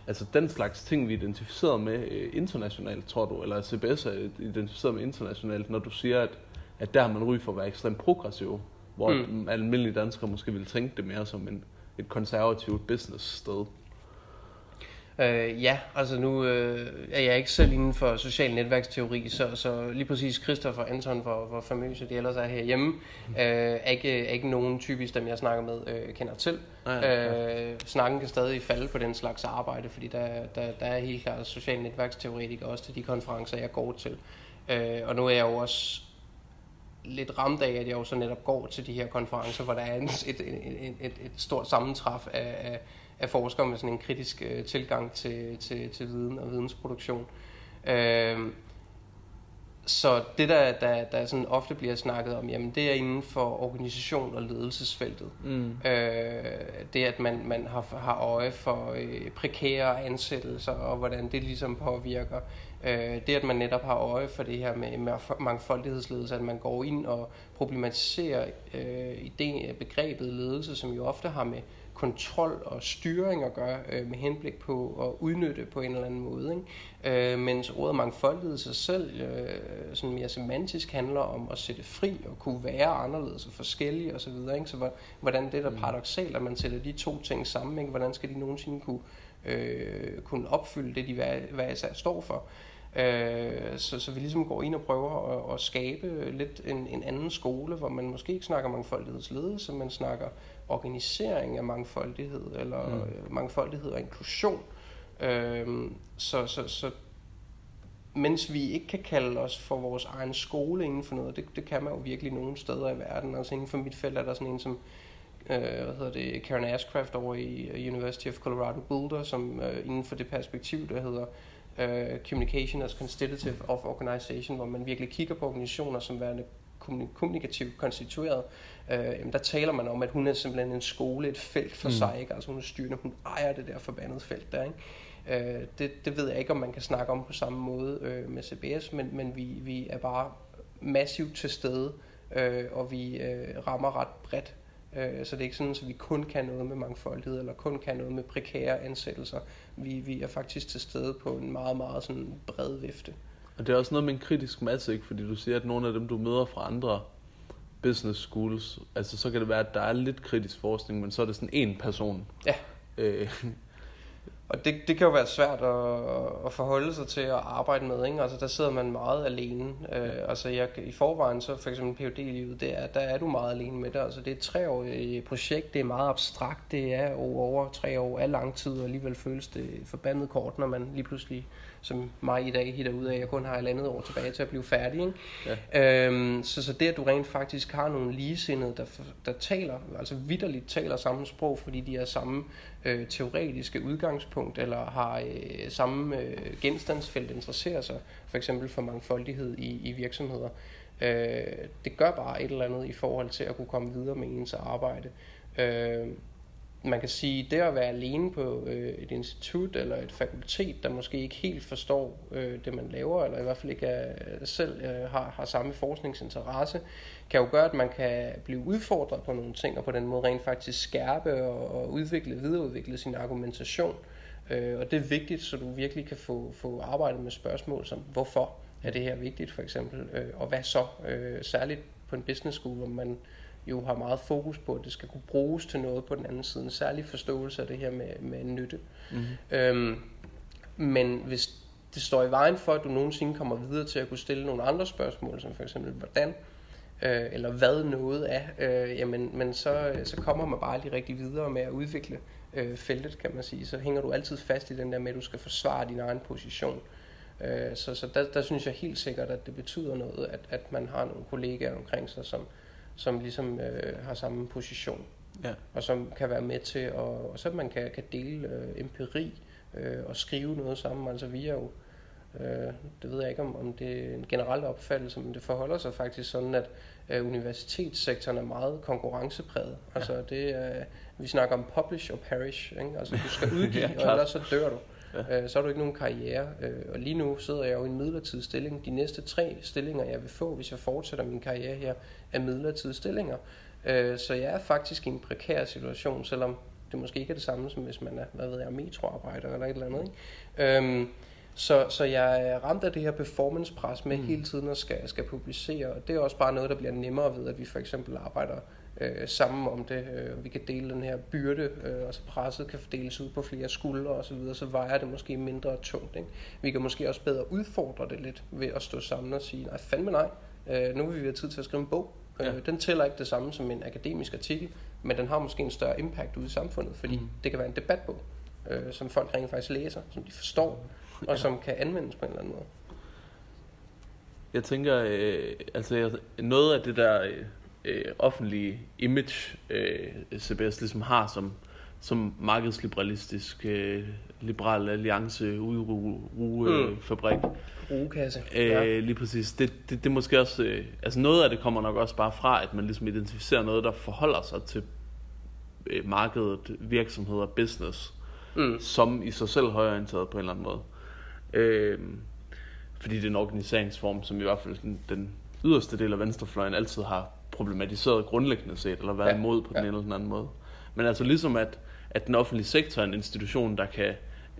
altså den slags ting, vi identificerer med øh, internationalt, tror du, eller C B S er identificeret med internationalt, når du siger, at, at der har man ry for at være ekstremt progressiv, hvor mm. almindelige danskere måske ville tænke det mere som en, et konservativt business-sted. Øh, ja, altså nu øh, er jeg ikke selv inden for social netværksteori, så, så lige præcis Christoph og Anton, hvor, hvor famøse de ellers er herhjemme, øh, er, ikke, er ikke nogen typisk, dem jeg snakker med, øh, kender til. Ja, ja. Øh, snakken kan stadig falde på den slags arbejde, fordi der, der, der er helt klart social netværksteoretikere også til de konferencer, jeg går til. Øh, og nu er jeg jo også lidt ramt af, at jeg jo så netop går til de her konferencer, hvor der er et, et, et, et, et stort sammentræf af, af af forskere med sådan en kritisk øh, tilgang til, til, til viden og vidensproduktion. Øh, så det, der, der, der sådan ofte bliver snakket om, jamen det er inden for organisation- og ledelsesfeltet. Mm. Øh, det, at man, man har, har øje for øh, prekære ansættelser, og hvordan det ligesom påvirker. Øh, det, at man netop har øje for det her med mangfoldighedsledelse, at man går ind og problematiserer øh, idé, begrebet ledelse, som jo ofte har med kontrol og styring at gøre øh, med henblik på at udnytte på en eller anden måde, ikke? Øh, mens ordet mangfoldighed sig selv øh, sådan mere semantisk handler om at sætte fri og kunne være anderledes og forskellige osv. Så, så hvordan det er paradoksalt, at man sætter de to ting sammen, ikke? Hvordan skal de nogensinde kunne, øh, kunne opfylde det, de hver, hver især står for? Øh, så, så vi ligesom går ind og prøver at, at skabe lidt en, en anden skole, hvor man måske ikke snakker mangfoldighedsledelse, man snakker organisering af mangfoldighed, eller mm. mangfoldighed og inklusion. Øhm, så, så, så mens vi ikke kan kalde os for vores egen skole inden for noget, det, det kan man jo virkelig nogle steder i verden. Altså inden for mit felt er der sådan en som, øh, hvad hedder det, Karen Ashcraft over i University of Colorado Boulder, som øh, inden for det perspektiv, der hedder øh, Communication as Constitutive of Organization, hvor man virkelig kigger på organisationer som værende kommunikativt konstitueret, øh, der taler man om, at hun er simpelthen en skole, et felt for mm. sig, ikke? Altså hun er styrende, hun ejer det der forbandede felt der, ikke? Øh, det, det ved jeg ikke, om man kan snakke om på samme måde øh, med C B S, men, men vi, vi er bare massivt til stede, øh, og vi øh, rammer ret bredt, øh, så det er ikke sådan, at vi kun kan noget med mangfoldighed, eller kun kan noget med prekære ansættelser. Vi, vi er faktisk til stede på en meget, meget sådan bred vifte. Og det er også noget med en kritisk masse, ikke? Fordi du siger, at nogle af dem, du møder fra andre business schools, altså så kan det være, at der er lidt kritisk forskning, men så er det sådan en person. Ja. Øh. Og det, det kan jo være svært at, at forholde sig til at arbejde med, ikke? Altså der sidder man meget alene. Øh, altså jeg, i forvejen, så for eksempel P H D-livet, det er, der er du meget alene med det. Altså det er et treårigt projekt, det er meget abstrakt, det er over tre år af lang tid, og alligevel føles det forbandet kort, når man lige pludselig, som mig i dag hitter ud af, at jeg kun har et andet år tilbage til at blive færdig, ikke? Ja. Øhm, så, så det, at du rent faktisk har nogle ligesindede, der, der taler, altså vitterligt taler samme sprog, fordi de har samme øh, teoretiske udgangspunkt, eller har øh, samme øh, genstandsfelt, interesserer sig for eksempel for mangfoldighed i, i virksomheder. Øh, det gør bare et eller andet i forhold til at kunne komme videre med ens arbejde. Øh, man kan sige, det at være alene på øh, et institut eller et fakultet, der måske ikke helt forstår øh, det, man laver, eller i hvert fald ikke er, selv øh, har, har samme forskningsinteresse, kan jo gøre, at man kan blive udfordret på nogle ting, og på den måde rent faktisk skærpe og, og udvikle, videreudvikle sin argumentation. Øh, og det er vigtigt, så du virkelig kan få, få arbejdet med spørgsmål som, hvorfor er det her vigtigt, for eksempel, øh, og hvad så? Øh, særligt på en business school, hvor man jo har meget fokus på, at det skal kunne bruges til noget på den anden side. En særlig forståelse af det her med, med nytte. Mm-hmm. Øhm, men hvis det står i vejen for, at du nogensinde kommer videre til at kunne stille nogle andre spørgsmål, som for eksempel hvordan, øh, eller hvad noget er, øh, jamen men så, så kommer man bare lige rigtig videre med at udvikle øh, feltet, kan man sige. Så hænger du altid fast i den der med, at du skal forsvare din egen position. Øh, så så der, der synes jeg helt sikkert, at det betyder noget, at, at man har nogle kollegaer omkring sig, som som ligesom øh, har samme position, ja. Og som kan være med til, at, og så man kan, kan dele øh, empiri øh, og skrive noget sammen. Altså vi er jo, øh, det ved jeg ikke om, om det er en generel opfattelse, men det forholder sig faktisk sådan, at øh, universitetssektoren er meget konkurrencepræget. Altså ja. det er, vi snakker om publish og perish, ikke? Altså du skal udgive, ja, og ellers så dør du. Ja. Øh, så har du ikke nogen karriere, øh, og lige nu sidder jeg jo i en midlertidig stilling. De næste tre stillinger, jeg vil få, hvis jeg fortsætter min karriere her, er midlertidige stillinger. Øh, så jeg er faktisk i en prekær situation, selvom det måske ikke er det samme, som hvis man er, hvad ved jeg, metroarbejder eller et eller andet. Ikke? Øhm, så, så jeg er ramt af det her performancepres med mm. hele tiden at skal, skal publicere, og det er også bare noget, der bliver nemmere ved, at vi for eksempel arbejder Øh, sammen om det, øh, vi kan dele den her byrde, øh, og så presset kan fordeles ud på flere skuldre og så videre, så vejer det måske mindre tungt, ikke? Vi kan måske også bedre udfordre det lidt ved at stå sammen og sige, nej fandme nej, øh, nu vil vi have tid til at skrive en bog, øh, ja. Den tæller ikke det samme som en akademisk artikel, men den har måske en større impact ude i samfundet, fordi mm. det kan være en debatbog, øh, som folk rent faktisk læser, som de forstår, og ja. Som kan anvendes på en eller anden måde. Jeg tænker, øh, altså noget af det der Øh Øh, offentlige image øh, C B S ligesom har som, som markedsliberalistisk øh, liberal alliance udrugefabrik mm. rugekasse øh, ja. Lige præcis det, det, det måske også øh, altså noget af det kommer nok også bare fra, at man ligesom identificerer noget, der forholder sig til øh, markedet, virksomheder, business mm. som i sig selv højreorienteret på en eller anden måde, øh, fordi det er en organiseringsform, som i hvert fald den, den yderste del af venstrefløjen altid har problematiseret grundlæggende set, eller været ja, imod på ja. Den ene eller den anden måde. Men altså ligesom at, at den offentlige sektor er en institution, der kan,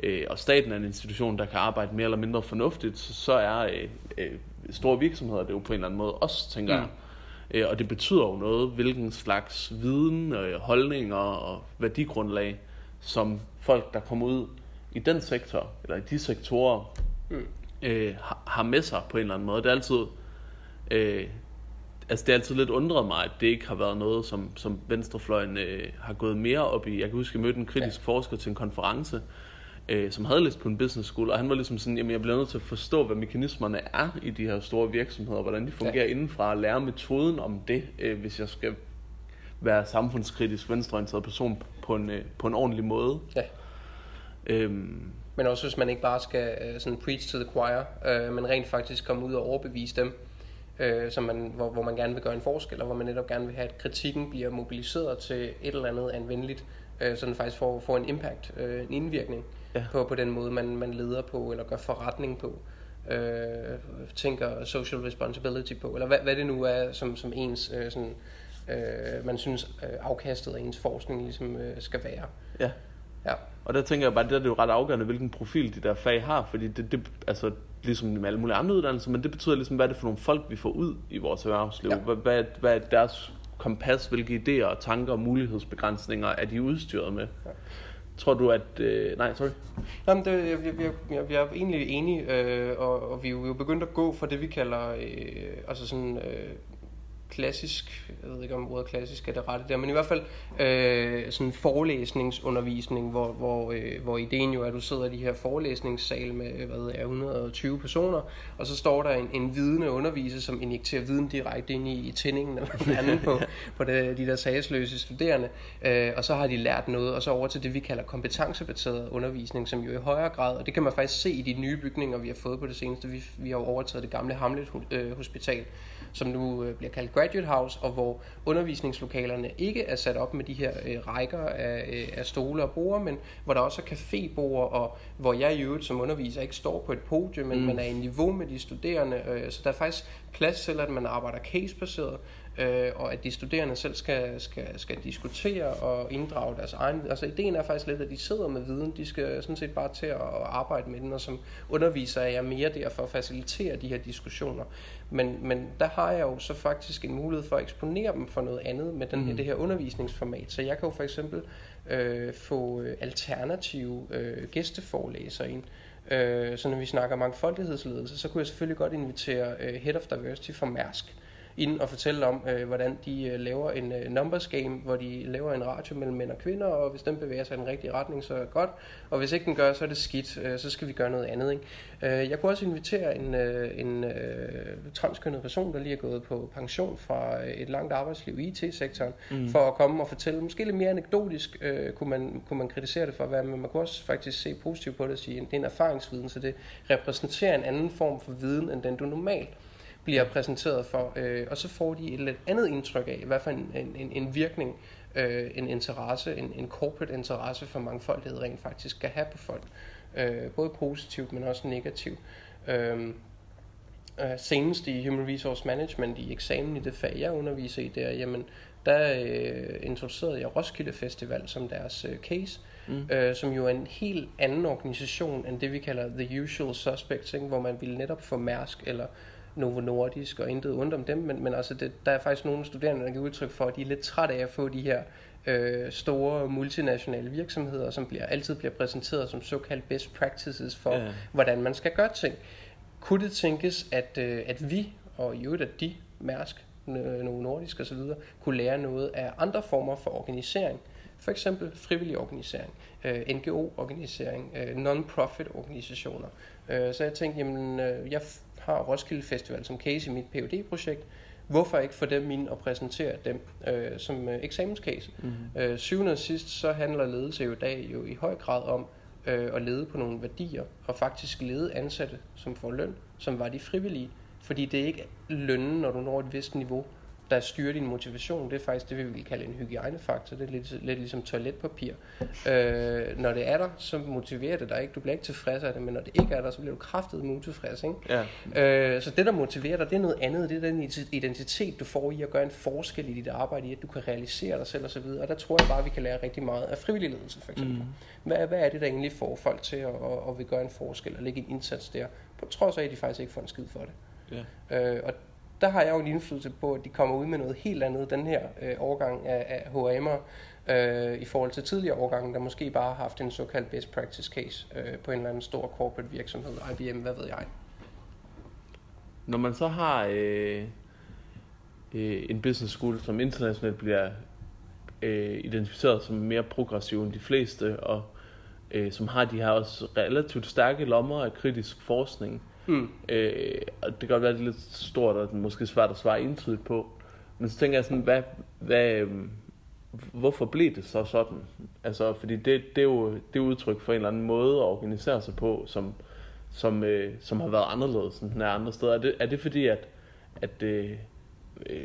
øh, og staten er en institution, der kan arbejde mere eller mindre fornuftigt, så, så er øh, øh, store virksomheder det jo på en eller anden måde også, tænker mm. jeg. Øh, og det betyder jo noget, hvilken slags viden, øh, holdninger og værdigrundlag, som folk, der kommer ud i den sektor, eller i de sektorer, mm. øh, har, har med sig på en eller anden måde. Det er altid Øh, altså det er altid lidt undret mig, at det ikke har været noget, som, som venstrefløjen øh, har gået mere op i. Jeg kan huske, jeg mødte en kritisk ja. Forsker til en konference, øh, som havde læst på en business school, og han var ligesom sådan, jamen jeg bliver nødt til at forstå, hvad mekanismerne er i de her store virksomheder, hvordan de fungerer ja. Indenfra, og lære metoden om det, øh, hvis jeg skal være samfundskritisk venstreorienteret person på en, øh, på en ordentlig måde. Ja. Øhm, men også hvis man ikke bare skal sådan preach to the choir, øh, men rent faktisk komme ud og overbevise dem, Øh, som man, hvor, hvor man gerne vil gøre en forskel, og hvor man netop gerne vil have, at kritikken bliver mobiliseret til et eller andet anvendeligt, øh, så den faktisk får, får en impact, øh, en indvirkning ja. på, på den måde, man, man leder på, eller gør forretning på, øh, tænker social responsibility på, eller hvad, hvad det nu er, som, som ens, øh, sådan, øh, man synes øh, afkastet af ens forskning ligesom, øh, skal være. Ja. Ja. Og der tænker jeg bare, at det, det er jo ret afgørende, hvilken profil de der fag har, fordi det, det altså ligesom med alle mulige andre uddannelser, men det betyder ligesom, hvad er det for nogle folk, vi får ud i vores erhvervsliv? Ja. Hvad, hvad, hvad er deres kompas? Hvilke idéer og tanker og mulighedsbegrænsninger er de udstyret med? Ja. Tror du, at Øh, nej, sorry. Jamen, det, jeg, jeg, jeg, jeg er egentlig enig, øh, og, og vi er jo begyndt at gå fra det, vi kalder øh, altså sådan Øh, klassisk, jeg ved ikke om ordet klassisk er det rette der, men i hvert fald øh, sådan forelæsningsundervisning, hvor, hvor, øh, hvor ideen jo er, at du sidder i de her forelæsningssal med, hvad ved jeg, et hundrede og tyve personer, og så står der en, en vidende underviser, som injekterer viden direkte ind i, i tændingen eller noget andet på, på det, de der sagsløse studerende, øh, og så har de lært noget, og så over til det, vi kalder kompetencebaseret undervisning, som jo i højere grad, og det kan man faktisk se i de nye bygninger, vi har fået på det seneste, vi, vi har overtaget det gamle Hamlet øh, Hospital, som nu øh, bliver kaldt Graduate House, og hvor undervisningslokalerne ikke er sat op med de her øh, rækker af, øh, af stole og borde, men hvor der også er caféborde, og hvor jeg i øvrigt som underviser ikke står på et podium, men mm. man er i niveau med de studerende, øh, så der er faktisk plads til, at man arbejder casebaseret, øh, og at de studerende selv skal, skal, skal diskutere og inddrage deres egen, altså ideen er faktisk lidt, at de sidder med viden, de skal sådan set bare til at arbejde med den, og som underviser er jeg mere der for at facilitere de her diskussioner, men, men der har jeg jo så faktisk en mulighed for at eksponere dem for noget andet med den, mm. det her undervisningsformat, så jeg kan jo for eksempel øh, få alternative øh, gæsteforelæser ind. Øh, så når vi snakker mangfoldighedsledelse, så kunne jeg selvfølgelig godt invitere øh, Head of Diversity fra Mærsk ind og fortælle om, øh, hvordan de øh, laver en øh, numbers game, hvor de laver en ratio mellem mænd og kvinder, og hvis den bevæger sig i den rigtige retning, så er det godt, og hvis ikke den gør, så er det skidt, øh, så skal vi gøre noget andet, ikke? Øh, jeg kunne også invitere en, øh, en øh, transkønnet person, der lige er gået på pension fra et langt arbejdsliv i I T-sektoren, mm. for at komme og fortælle, måske lidt mere anekdotisk, øh, kunne, man, kunne man kritisere det for at være, men man kunne også faktisk se positivt på det og sige, at det er en erfaringsviden, så det repræsenterer en anden form for viden, end den du normalt bliver præsenteret for, øh, og så får de et lidt andet indtryk af, hvad for en, en, en virkning, øh, en interesse, en, en corporate interesse for mangfoldighed rent faktisk skal have på folk. Øh, både positivt, men også negativt. Øh, senest i Human Resource Management, i eksamen i det fag, jeg underviser i der, jamen, der øh, introducerede jeg Roskilde Festival som deres øh, case, mm. øh, som jo er en helt anden organisation, end det vi kalder the usual suspects, ikke? Hvor man ville netop få Mærsk eller Novo Nordisk og intet ondt om dem, men, men altså det, der er faktisk nogle studerende, der kan udtrykke for, at de er lidt trætte af at få de her øh, store multinationale virksomheder, som bliver, altid bliver præsenteret som såkaldt best practices for, yeah. hvordan man skal gøre ting. Kunne det tænkes, at, øh, at vi, og i øvrigt at de, Mærsk, Novo Nordisk osv., kunne lære noget af andre former for organisering? For eksempel frivillig organisering, N G O-organisering, non-profit-organisationer. Så jeg tænkte, jamen, jeg har Roskilde Festival som case i mit P H D-projekt. Hvorfor ikke få dem ind og præsentere dem øh, som eksamenscase? Mm-hmm. Øh, syvende og sidst, så handler ledelse jo i dag jo i høj grad om øh, at lede på nogle værdier, og faktisk lede ansatte, som får løn, som var de frivillige. Fordi det er ikke lønnen, når du når et vist niveau, der styrer din motivation. Det er faktisk det, vi vil kalde en hygiejnefaktor. Det er lidt, lidt ligesom toiletpapir. Øh, når det er der, så motiverer det dig ikke. Du bliver ikke tilfreds af det, men når det ikke er der, så bliver du kraftedeme utilfreds, ikke? Ja. Øh, så det, der motiverer dig, det er noget andet. Det er den identitet, du får i at gøre en forskel i dit arbejde, i at du kan realisere dig selv osv. Og der tror jeg bare, at vi kan lære rigtig meget af frivillig ledelse, for eksempel. Mm. Hvad, hvad er det, der egentlig får folk til at, at, at vil gøre en forskel og lægge en indsats der, på trods af, at de faktisk ikke får en skid for det? Ja. Øh, og der har jeg jo en indflydelse på, at de kommer ud med noget helt andet, den her øh, årgang af, af H R M'er, øh, i forhold til tidligere årgangen, der måske bare har haft en såkaldt best practice case øh, på en eller anden stor corporate virksomhed, I B M, hvad ved jeg. Når man så har øh, øh, en business school, som internationalt bliver øh, identificeret som mere progressiv end de fleste, og øh, som har de her også relativt stærke lommer af kritisk forskning, Mm. Øh, og det kan godt være, det er lidt stort og måske svært at svare entydigt på, men så tænker jeg sådan, hvad, hvad, hvorfor blev det så sådan? Altså, fordi det, det er jo det er udtryk for en eller anden måde at organisere sig på, som, som, øh, som har været anderledes end den er andre steder. Er det, er det fordi, at, at øh, øh,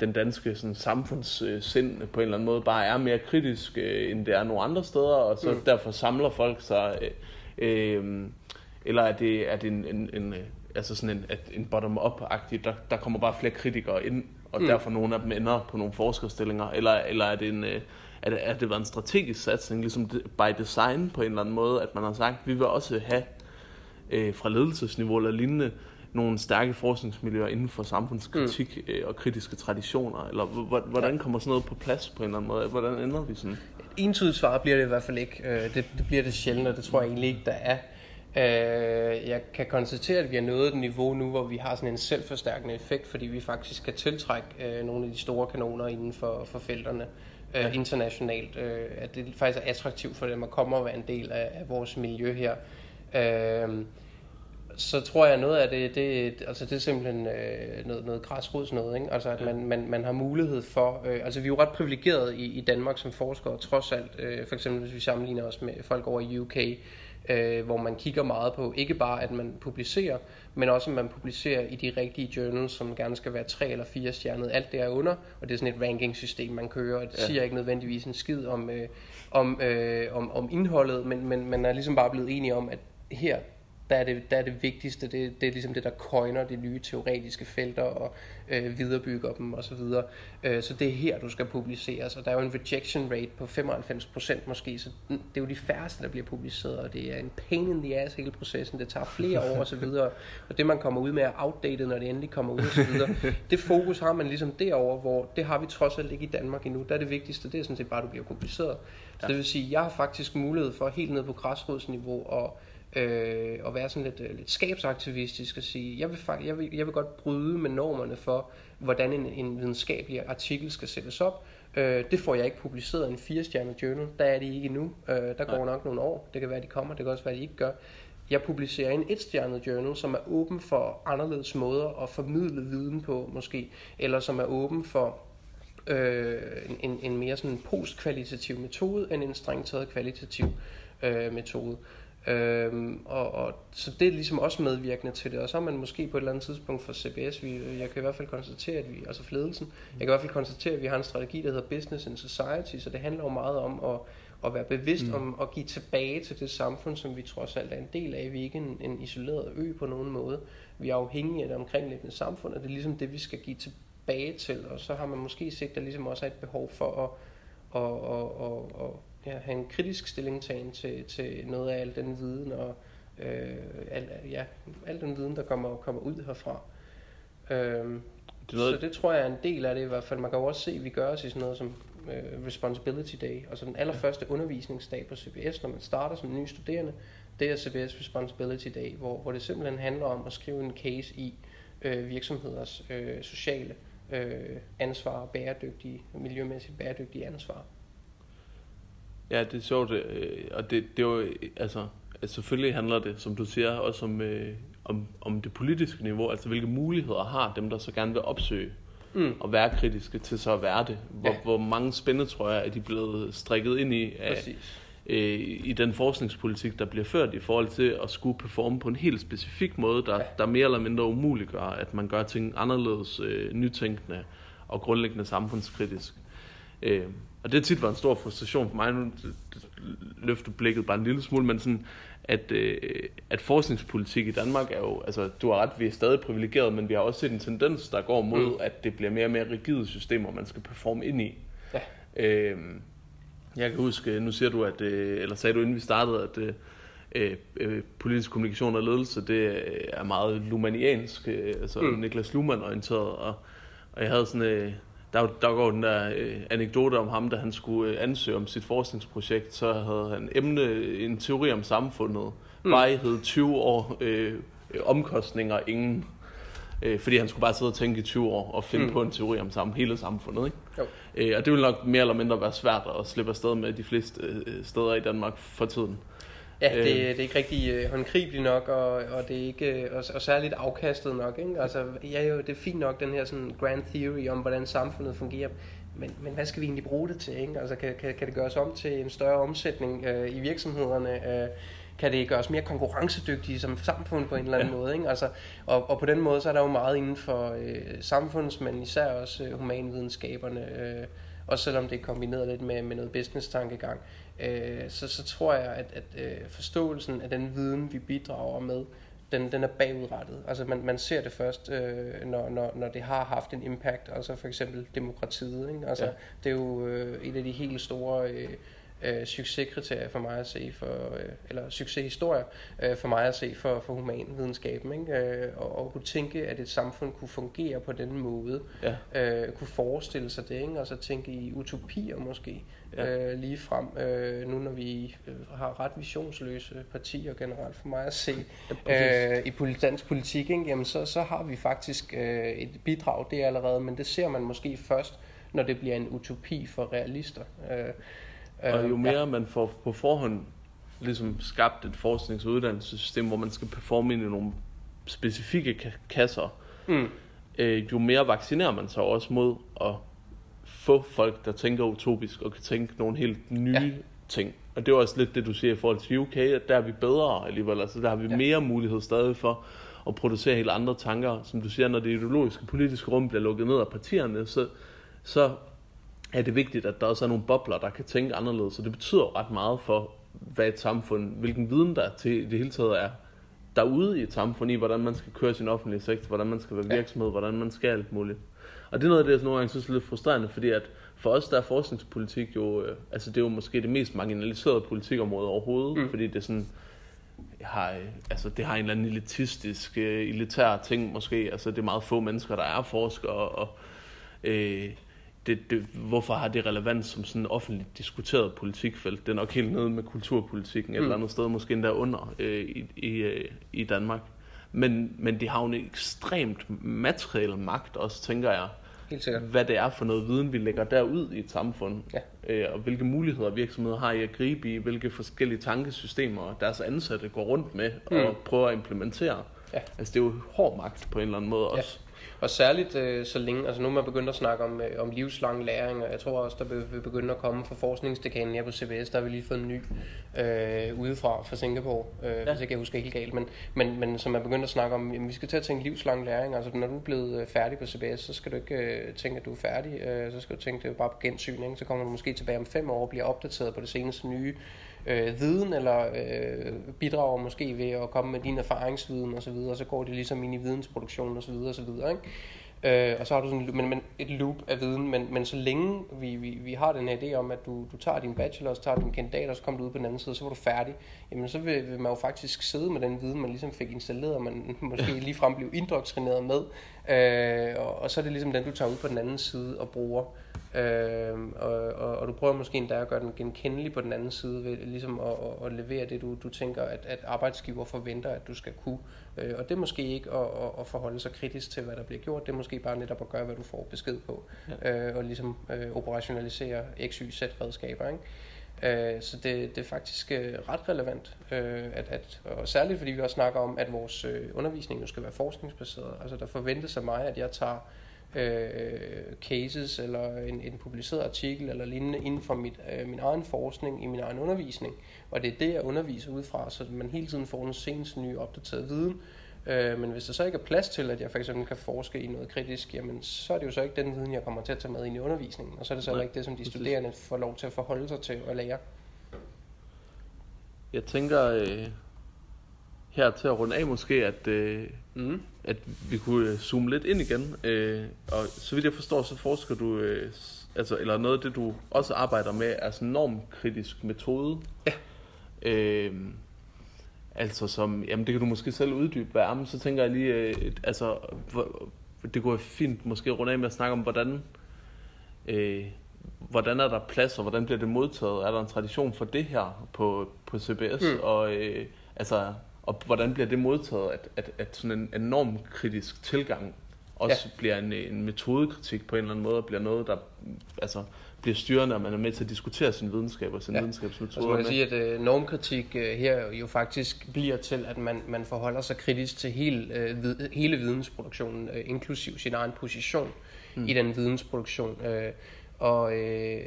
den danske sådan, samfundssind på en eller anden måde bare er mere kritisk, øh, end det er nogle andre steder, og så mm. derfor samler folk sig... Øh, øh, Eller er det, er det en, en, en, altså sådan en, en bottom-up-agtig, der, der kommer bare flere kritikere ind, og mm. derfor nogle af dem ender på nogle forskerstillinger? Eller, eller er det en, er det, er det været en strategisk satsning, ligesom by design på en eller anden måde, at man har sagt, at vi vil også have øh, fra ledelsesniveau eller lignende nogle stærke forskningsmiljøer inden for samfundskritik mm. og kritiske traditioner? Eller hvordan kommer sådan noget på plads på en eller anden måde? Hvordan ender vi sådan? Entydigt svar bliver det i hvert fald ikke. Det, det bliver det sjældent, og det tror jeg egentlig ikke, der er. Jeg kan konstatere, at vi har nået et niveau nu, hvor vi har sådan en selvforstærkende effekt, fordi vi faktisk kan tiltrække øh, nogle af de store kanoner inden for, for felterne øh, ja. internationalt. Øh, at det faktisk er attraktivt for dem at komme og være en del af, af vores miljø her. Øh, så tror jeg noget af det, det, altså det er simpelthen øh, noget, noget græsrods noget, ikke? Altså at man, man, man har mulighed for, øh, altså vi er jo ret privilegerede i, i Danmark som forskere, trods alt, øh, for eksempel hvis vi sammenligner os med folk over i U K, øh, hvor man kigger meget på, ikke bare at man publicerer, men også at man publicerer i de rigtige journals, som gerne skal være tre eller fire stjernet, alt det er under, og det er sådan et rankingsystem, man kører, og det siger ikke nødvendigvis en skid om, øh, om, øh, om, om indholdet, men, men man er ligesom bare blevet enige om, at her, der er det, der er det vigtigste, det, det er ligesom det, der coiner de nye teoretiske felter og øh, viderebygger dem osv. Så, øh, så det er her, du skal publiceres, og der er jo en rejection rate på femoghalvfems procent måske, så det er jo de færreste, der bliver publiceret, og det er en pain in the ass hele processen, det tager flere år osv., og, og det man kommer ud med er outdated, når det endelig kommer ud osv. Det fokus har man ligesom derover, hvor det har vi trods alt ikke i Danmark endnu, der er det vigtigste, det er sådan set bare, at du bliver publiceret. Så det vil sige, jeg har faktisk mulighed for helt ned på græsrodsniveau og Øh, og være sådan lidt, lidt skabsaktivistisk og sige, jeg vil, fakt, jeg, vil, jeg vil godt bryde med normerne for, hvordan en, en videnskabelig artikel skal sættes op. Øh, det får jeg ikke publiceret i en firestjernet journal, der er de ikke endnu, øh, der går Nej. nok nogle år, det kan være de kommer, det kan også være de ikke gør. Jeg publicerer en etstjernet journal, som er åben for anderledes måder at formidle viden på måske, eller som er åben for øh, en, en mere sådan postkvalitativ metode, end en strengt taget kvalitativ øh, metode. Øhm, og, og så det er ligesom også medvirkende til det, og så er man måske på et eller andet tidspunkt for C B S, vi, jeg kan i hvert fald konstatere, at vi, altså ledelsen, jeg kan i hvert fald konstatere, at vi har en strategi, der hedder Business and Society, så det handler jo meget om at, at være bevidst mm. om at give tilbage til det samfund, som vi trods alt er en del af. Vi er ikke en, en isoleret ø på nogen måde, vi er afhængige af det omkringliggende samfund, og det er ligesom det, vi skal give tilbage til, og så har man måske set, der ligesom også er et behov for at, at, at, at, at ja, have en kritisk stillingtagen til, til noget af al den viden, og øh, al, ja, al den viden, der kommer, kommer ud herfra. Øhm, det så det tror jeg er en del af det i hvert fald. Man kan jo også se, at vi gør os i sådan noget som øh, Responsibility Day, og så den allerførste ja. undervisningsdag på C B S, når man starter som ny studerende, det er C B S Responsibility Day, hvor, hvor det simpelthen handler om at skrive en case i øh, virksomheders øh, sociale øh, ansvar og bæredygtige, miljømæssigt bæredygtige ansvar. Ja, det er sjovt, og det, det er jo, altså, selvfølgelig handler det, som du siger, også om, øh, om, om det politiske niveau, altså hvilke muligheder har dem, der så gerne vil opsøge mm. og være kritiske til så at være det. Hvor, ja. hvor mange spændetrøjer er de blevet strikket ind i af, øh, i den forskningspolitik, der bliver ført i forhold til at skulle performe på en helt specifik måde, der, ja. der mere eller mindre umuliggør, at man gør ting anderledes, øh, nytænkende og grundlæggende samfundskritisk. Øh, Og det tit var en stor frustration for mig, nu løfter blikket bare en lille smule, men sådan, at, øh, at forskningspolitik i Danmark er jo, altså du har ret, vi er stadig privilegeret, men vi har også set en tendens, der går mod, mm. at det bliver mere og mere rigide systemer, man skal performe ind i. Ja. Øh, jeg kan huske, nu siger du, at, øh, eller sagde du inden vi startede, at øh, øh, politisk kommunikation og ledelse, det er meget lumaniansk, øh, altså mm. Niklas Luhmann-orienteret, og, og jeg havde sådan... Øh, Der, der går den der øh, anekdote om ham, da han skulle øh, ansøge om sit forskningsprojekt, så havde han emne, en teori om samfundet, mm. varighed tyve år, øh, øh, omkostninger ingen, øh, fordi han skulle bare sidde og tænke i tyve år og finde mm. på en teori om sammen, hele samfundet. Ikke? Jo. Øh, og det ville nok mere eller mindre være svært at slippe afsted med de fleste øh, steder i Danmark for tiden. Ja, det, det er ikke rigtig øh, håndgribeligt nok, og, og, det er ikke, og, og særligt afkastet nok. Ikke? Altså, ja, jo, det er fint nok, den her sådan grand theory om, hvordan samfundet fungerer, men, men hvad skal vi egentlig bruge det til? Ikke? Altså, kan, kan, kan det gøres om til en større omsætning øh, i virksomhederne? Øh, kan det gøres mere konkurrencedygtige som samfund på en eller anden ja. måde? Ikke? Altså, og, og på den måde så er der jo meget inden for øh, samfunds, men især også øh, humanvidenskaberne, øh, også selvom det er kombineret lidt med, med noget business-tankegang. Så, så tror jeg, at, at forståelsen af den viden, vi bidrager med, den, den er bagudrettet. Altså man, man ser det først, når, når, når det har haft en impact, altså for eksempel demokratiet. Ikke? Altså, ja. Det er jo et af de helt store øh, succeskriterier for mig at se, for, eller succeshistorier for mig at se for, for humanvidenskaben. Ikke? Og, og kunne tænke, at et samfund kunne fungere på den måde, ja. øh, kunne forestille sig det, ikke? Altså tænke i utopier måske. Ja. Øh, lige frem øh, nu når vi øh, har ret visionsløse partier generelt for mig at se ja, øh, i dansk politik, ikke? Jamen så, så har vi faktisk øh, et bidrag der allerede, men det ser man måske først, når det bliver en utopi for realister. Øh, og jo mere ja. man får på forhånd ligesom skabt et forsknings- og uddannelsessystem, hvor man skal performe ind i nogle specifikke kasser, mm. øh, jo mere vaccinerer man sig også mod at få folk, der tænker utopisk og kan tænke nogle helt nye ja. ting. Og det er også lidt det, du siger i forhold til U K, at der er vi bedre alligevel. Altså der har vi ja. mere mulighed stadig for at producere helt andre tanker. Som du siger, når det ideologiske politiske rum bliver lukket ned af partierne, så, så er det vigtigt, at der også er nogle bobler, der kan tænke anderledes. Så det betyder ret meget for, hvad et samfund, hvilken viden der er til i det hele taget er derude i et samfund, i hvordan man skal køre sin offentlige sektor, hvordan man skal være virksomhed, ja. hvordan man skal alt muligt. Og det er noget af det, jeg nogle gange synes er lidt frustrerende, fordi at for os, der er forskningspolitik jo, øh, altså det er jo måske det mest marginaliserede politikområde overhovedet, mm. fordi det er sådan, har, altså det har en eller anden elitistisk, øh, elitær ting måske, altså det er meget få mennesker, der er forskere, og øh, det, det, hvorfor har det relevans som sådan offentligt diskuteret politikfelt? Det er nok helt nede med kulturpolitikken mm. et eller andet sted, måske endda under øh, i, i, i Danmark. Men, men de har jo en ekstremt materiel magt også, tænker jeg. Helt sikkert. Hvad det er for noget viden, vi lægger derud i et samfund. Ja. Øh, og hvilke muligheder virksomheder har i at gribe i, hvilke forskellige tankesystemer deres ansatte går rundt med mm. og prøver at implementere. Ja. Altså det er jo hård magt på en eller anden måde også. Ja. Og særligt øh, så længe, altså nu er man begyndt at snakke om, øh, om livslang læring, og jeg tror også, der vil begynde at komme fra forskningsdekanen her på C B S, der har vi lige fået en ny øh, udefra fra Singapore, øh, ja. hvis ikke jeg husker helt galt, men, men, men som man begyndt at snakke om, jamen, vi skal til at tænke livslang læring, altså når du er blevet færdig på C B S, så skal du ikke øh, tænke, at du er færdig, øh, så skal du tænke, at det er bare på gensyn, ikke? Så kommer du måske tilbage om fem år og bliver opdateret på det seneste nye øh, viden, eller øh, bidrager måske ved at komme med din erfaringsviden osv., og, og så går det ligesom ind i vidensproduktionen osv. osv., ikke? Øh, og så har du sådan men, men et loop af viden, men, men så længe vi, vi, vi har den her idé om, at du, du tager din bachelor, så tager din kandidat, og så kommer du ud på den anden side, og så var du færdig, jamen så vil, vil man jo faktisk sidde med den viden, man ligesom fik installeret, og man måske ligefrem blev indoktrineret med, øh, og, og så er det ligesom den, du tager ud på den anden side og bruger, øh, og, og, og du prøver måske endda at gøre den genkendelig på den anden side, ved ligesom at, at, at levere det, du, du tænker, at, at arbejdsgiver forventer, at du skal kunne, øh, og det er måske ikke at, at, at forholde sig kritisk til, hvad der bliver gjort, det er måske bare netop at gøre, hvad du får besked på, ja. øh, og ligesom øh, operationalisere X Y Z-redskaber, ikke? Så det, det er faktisk ret relevant, at, at, og særligt fordi vi også snakker om, at vores undervisning jo skal være forskningsbaseret. Altså der forventes af mig, at jeg tager øh, cases eller en, en publiceret artikel eller lignende inden for mit, øh, min egen forskning i min egen undervisning. Og det er det, jeg underviser ud fra, så man hele tiden får en senest nye opdateret viden. Men hvis der så ikke er plads til, at jeg for eksempel kan forske i noget kritisk, jamen så er det jo så ikke den viden, jeg kommer til at tage med ind i undervisningen. Og så er det så heller ikke det, som de studerende får lov til at forholde sig til og lære. Jeg tænker øh, her til at runde af måske, at, øh, mm. at vi kunne zoome lidt ind igen. Øh, og så vidt jeg forstår, så forsker du, øh, altså, eller noget af det, du også arbejder med, er sådan en normkritisk metode. Ja. Øh, Altså som, jamen det kan du måske selv uddybe, hvad er, så tænker jeg lige, øh, altså hvor, det kunne være fint måske rundt af med at snakke om, hvordan, øh, hvordan er der plads, og hvordan bliver det modtaget? Er der en tradition for det her på, på C B S, mm. og, øh, altså, og hvordan bliver det modtaget, at, at, at sådan en enorm kritisk tilgang også ja. bliver en, en metodekritik på en eller anden måde, og bliver noget, der altså bliver styrende, og man er med til at diskutere sin videnskab og sin ja. videnskabsmetoder. Så må jeg sige, at øh, normkritik øh, her jo faktisk bliver til, at man, man forholder sig kritisk til hele, øh, vid- hele vidensproduktionen, øh, inklusiv sin egen position mm. i den vidensproduktion. Øh, og øh,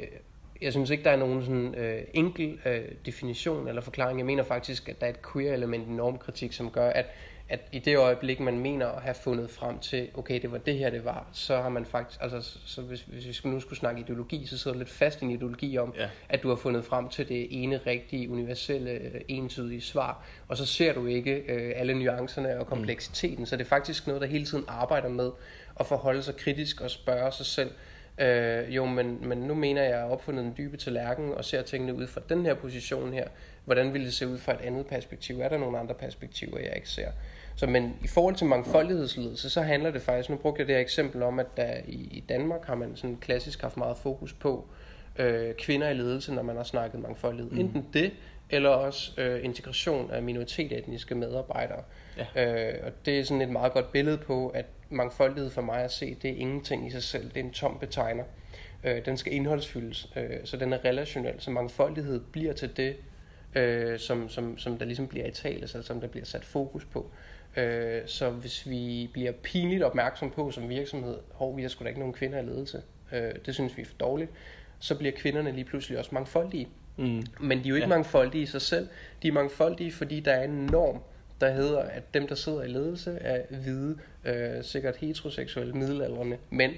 jeg synes ikke, der er nogen sådan, øh, enkel øh, definition eller forklaring. Jeg mener faktisk, at der er et queer-element i normkritik, som gør, at at i det øjeblik, man mener at have fundet frem til, okay, det var det her, det var, så har man faktisk, altså så hvis, hvis vi nu skulle snakke ideologi, så sidder du lidt fast i en ideologi om, ja. at du har fundet frem til det ene rigtige, universelle, entydige svar, og så ser du ikke øh, alle nuancerne og kompleksiteten, mm. så det er faktisk noget, der hele tiden arbejder med at forholde sig kritisk og spørge sig selv, Øh, jo, men, men nu mener jeg, at jeg har opfundet den dybe tallerken og ser tingene ud fra den her position her. Hvordan ville det se ud fra et andet perspektiv? Er der nogle andre perspektiver, jeg ikke ser? Så, men i forhold til mangfoldighedsledelse, så handler det faktisk, nu brugte jeg det her eksempel om, at der i Danmark har man sådan klassisk haft meget fokus på øh, kvinder i ledelse, når man har snakket mangfoldighed. Mm. Enten det, eller også øh, integration af minoritetsetniske medarbejdere. Ja. Øh, og det er sådan et meget godt billede på, at mangfoldighed for mig at se, det er ingenting i sig selv, det er en tom betegner. Øh, den skal indholdsfyldes, øh, så den er relationel, så mangfoldighed bliver til det, øh, som, som, som der ligesom bliver i tale, altså som der bliver sat fokus på. Øh, så hvis vi bliver pinligt opmærksom på som virksomhed, hov, vi har sgu da ikke nogen kvinder i ledelse, øh, det synes vi er for dårligt, så bliver kvinderne lige pludselig også mangfoldige. Mm. Men de er jo ikke ja. mangfoldige i sig selv, de er mangfoldige, fordi der er en norm, der hedder, at dem, der sidder i ledelse, er hvide, øh, sikkert heteroseksuelle, middelaldrende mænd,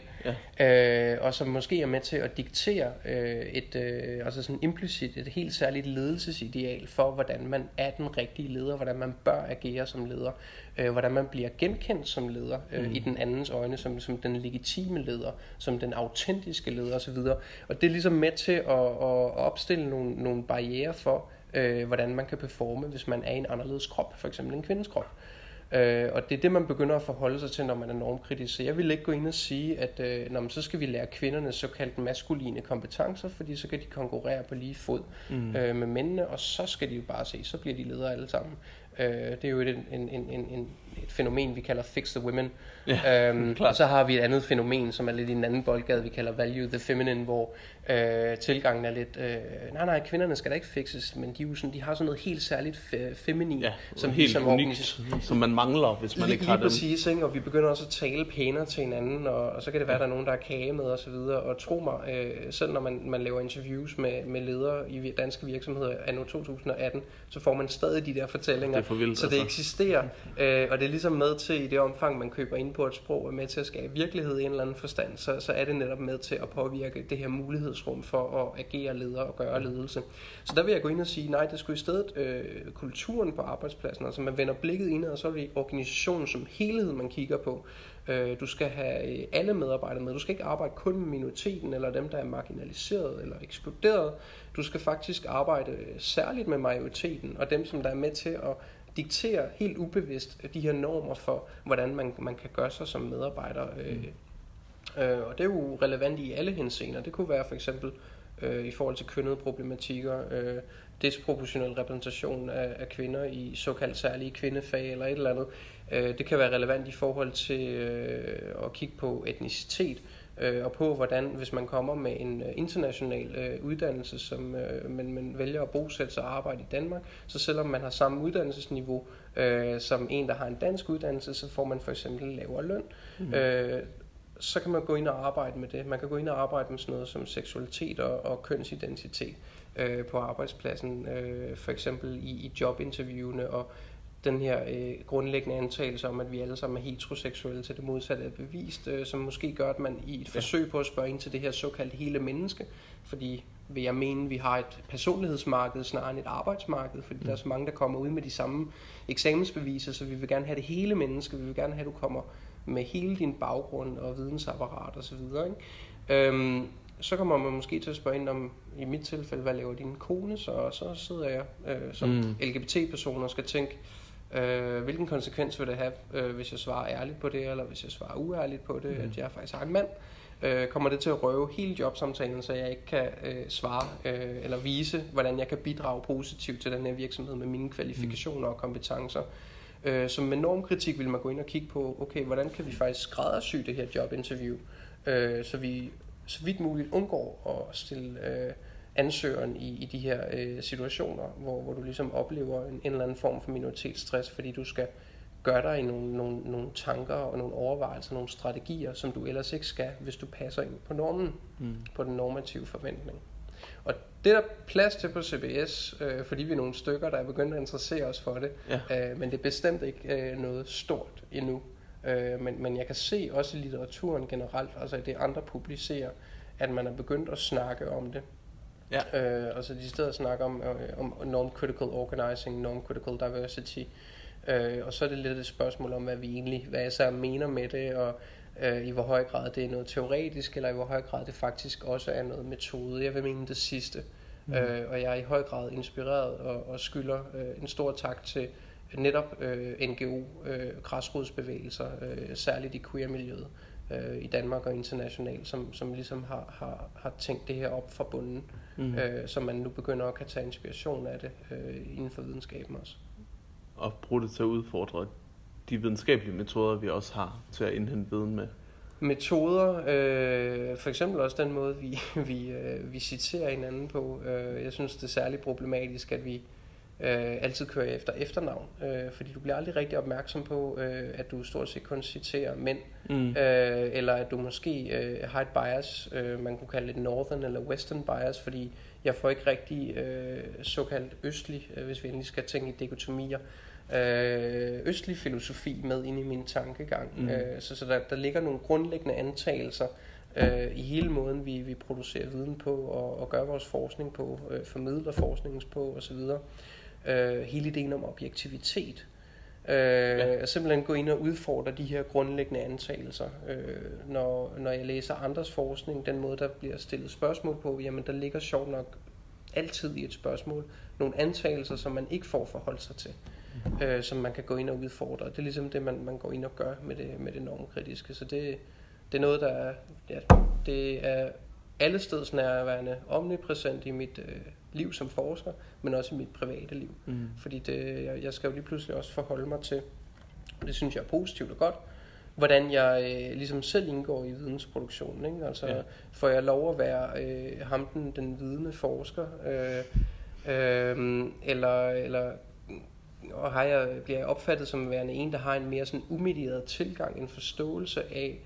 ja. øh, og som måske er med til at diktere øh, et, øh, altså sådan implicit, et helt særligt ledelsesideal for, hvordan man er den rigtige leder, hvordan man bør agere som leder, øh, hvordan man bliver genkendt som leder, øh, mm. i den andens øjne, som, som den legitime leder, som den autentiske leder osv. Og det er ligesom med til at, at opstille nogle, nogle barrierer for, Øh, hvordan man kan performe, hvis man er i en anderledes krop, for eksempel en kvindes krop. Øh, og det er det, man begynder at forholde sig til, når man er normkritisk. Så jeg vil ikke gå ind og sige, at øh, når man, så skal vi lære kvinderne såkaldt maskuline kompetencer, fordi så kan de konkurrere på lige fod mm. øh, med mændene, og så skal de jo bare se, så bliver de ledere alle sammen. Øh, det er jo et, en, en, en, en, et fænomen, vi kalder Fix the Women. Ja, øhm, og så har vi et andet fænomen, som er lidt i en anden boldgade, vi kalder Value the Feminine, hvor øh, tilgangen er lidt, øh, nej nej, kvinderne skal da ikke fixes, men de, sådan, de har sådan noget helt særligt fe- feminin, ja, som helt unikt, som man mangler, hvis man lige, ikke har dem. Lige præcis, ikke? Og vi begynder også at tale pænere til hinanden, og, og så kan det være, at der er nogen, der er kage med osv., og, og tro mig, øh, selv når man, man laver interviews med, med ledere i danske virksomheder anno to tusind og atten, så får man stadig de der fortællinger, det vildt, så det altså. eksisterer, øh, og det er ligesom med til, i det omfang, man køber ind på et sprog, er med til at skabe virkelighed i en eller anden forstand, så, så er det netop med til at påvirke det her mulighedsrum for at agere leder og gøre ledelse. Så der vil jeg gå ind og sige, nej, det skulle i stedet øh, kulturen på arbejdspladsen, altså man vender blikket indad, og så er det organisationen som helhed, man kigger på. Øh, du skal have alle medarbejdere med, du skal ikke arbejde kun med minoriteten eller dem, der er marginaliseret eller ekskluderet, du skal faktisk arbejde særligt med majoriteten og dem, som der er med til at dikterer helt ubevidst de her normer for, hvordan man, man kan gøre sig som medarbejder. Mm. Øh, og det er jo relevant i alle henseender. Det kunne være for eksempel øh, i forhold til kønnede problematikker, øh, disproportional repræsentation af, af kvinder i såkaldt særlige kvindefag eller et eller andet. Øh, det kan være relevant i forhold til øh, at kigge på etnicitet, og på hvordan, hvis man kommer med en international øh, uddannelse, som øh, man, man vælger at bosætte sig og arbejde i Danmark, så selvom man har samme uddannelsesniveau øh, som en, der har en dansk uddannelse, så får man for eksempel lavere løn. Mm. Øh, så kan man gå ind og arbejde med det. Man kan gå ind og arbejde med sådan noget som seksualitet og, og kønsidentitet øh, på arbejdspladsen, øh, for eksempel i, i jobinterviewene og den her øh, grundlæggende antagelse om, at vi alle sammen er heteroseksuelle til det modsatte er bevist, øh, som måske gør, at man i et forsøg på at spørge ind til det her såkaldte hele menneske, fordi vil jeg mene, vi har et personlighedsmarked snarere end et arbejdsmarked, fordi mm. der er så mange, der kommer ud med de samme eksamensbeviser, så vi vil gerne have det hele menneske, vi vil gerne have, at du kommer med hele din baggrund og vidensapparat osv., ikke? Øhm, så kommer man måske til at spørge ind om, i mit tilfælde, hvad laver din kone, så, så sidder jeg øh, som mm. L G B T-person og skal tænke, Øh, hvilken konsekvens vil det have, øh, hvis jeg svarer ærligt på det, eller hvis jeg svarer uærligt på det, mm. at jeg faktisk har en mand? Øh, kommer det til at røve hele jobsamtalen, så jeg ikke kan øh, svare øh, eller vise, hvordan jeg kan bidrage positivt til den her virksomhed med mine kvalifikationer mm. og kompetencer? Øh, så med normkritik vil man gå ind og kigge på, okay, hvordan kan vi faktisk skræddersy det her jobinterview, øh, så vi så vidt muligt undgår at stille Øh, ansøgeren i, i de her øh, situationer, hvor, hvor du ligesom oplever en, en eller anden form for minoritetsstress, fordi du skal gøre dig i nogle, nogle, nogle tanker og nogle overvejelser, nogle strategier, som du ellers ikke skal, hvis du passer ind på normen, mm. på den normative forventning. Og det er der plads til på C B S, øh, fordi vi er nogle stykker, der er begyndt at interessere os for det, ja. øh, men det er bestemt ikke øh, noget stort endnu. Øh, men, men jeg kan se også i litteraturen generelt, altså det andre publicerer, at man er begyndt at snakke om det. Ja. Øh, og så de steder snakker om, øh, om norm-critical organizing, norm-critical diversity, øh, og så er det lidt et spørgsmål om, hvad vi egentlig, hvad jeg så mener med det, og øh, i hvor høj grad det er noget teoretisk, eller i hvor høj grad det faktisk også er noget metode. Jeg vil mene det sidste, mm. øh, og jeg er i høj grad inspireret og, og skylder øh, en stor tak til netop øh, N G O-græsrodsbevægelser, øh, øh, særligt i queer-miljøet i Danmark og internationalt, som, som ligesom har, har, har tænkt det her op fra bunden, mm. øh, så man nu begynder at kan tage inspiration af det øh, inden for videnskaben også. Og bruge det til at udfordre de videnskabelige metoder, vi også har til at indhente viden med. Metoder, øh, for eksempel også den måde, vi, vi, øh, vi citerer hinanden på. Jeg synes, det er særligt problematisk, at vi øh, altid kører efter efternavn, øh, fordi du bliver aldrig rigtig opmærksom på, øh, at du stort set kun citerer mænd, mm. øh, eller at du måske øh, har et bias, øh, man kunne kalde et northern eller western bias, fordi jeg får ikke rigtig øh, såkaldt østlig, øh, hvis vi endelig skal tænke i dikotomier, øh, østlig filosofi med ind i min tankegang. Mm. Øh, så så der, der ligger nogle grundlæggende antagelser, Øh, i hele måden vi, vi producerer viden på og, og gør vores forskning på, øh, formidler forskningens på osv. Øh, hele ideen om objektivitet. Øh, ja. Simpelthen gå ind og udfordre de her grundlæggende antagelser. Øh, når, når jeg læser andres forskning, den måde der bliver stillet spørgsmål på, jamen der ligger sjovt nok altid i et spørgsmål nogle antagelser, som man ikke får forholdt sig til. Øh, som man kan gå ind og udfordre. Det er ligesom det, man, man går ind og gør med det, med det normkritiske. Så det Det er noget, der er, ja, det er allesteds nærværende, omnipræsent i mit øh, liv som forsker, men også i mit private liv. Mm. Fordi det, jeg, jeg skal jo lige pludselig også forholde mig til, og det synes jeg er positivt og godt, hvordan jeg øh, ligesom selv indgår i vidensproduktionen. Ikke? Altså, ja. Får jeg lov at være øh, ham, den, den vidende forsker, øh, øh, eller... eller og har jeg, bliver jeg opfattet som værende en, der har en mere sådan umedieret tilgang, en forståelse af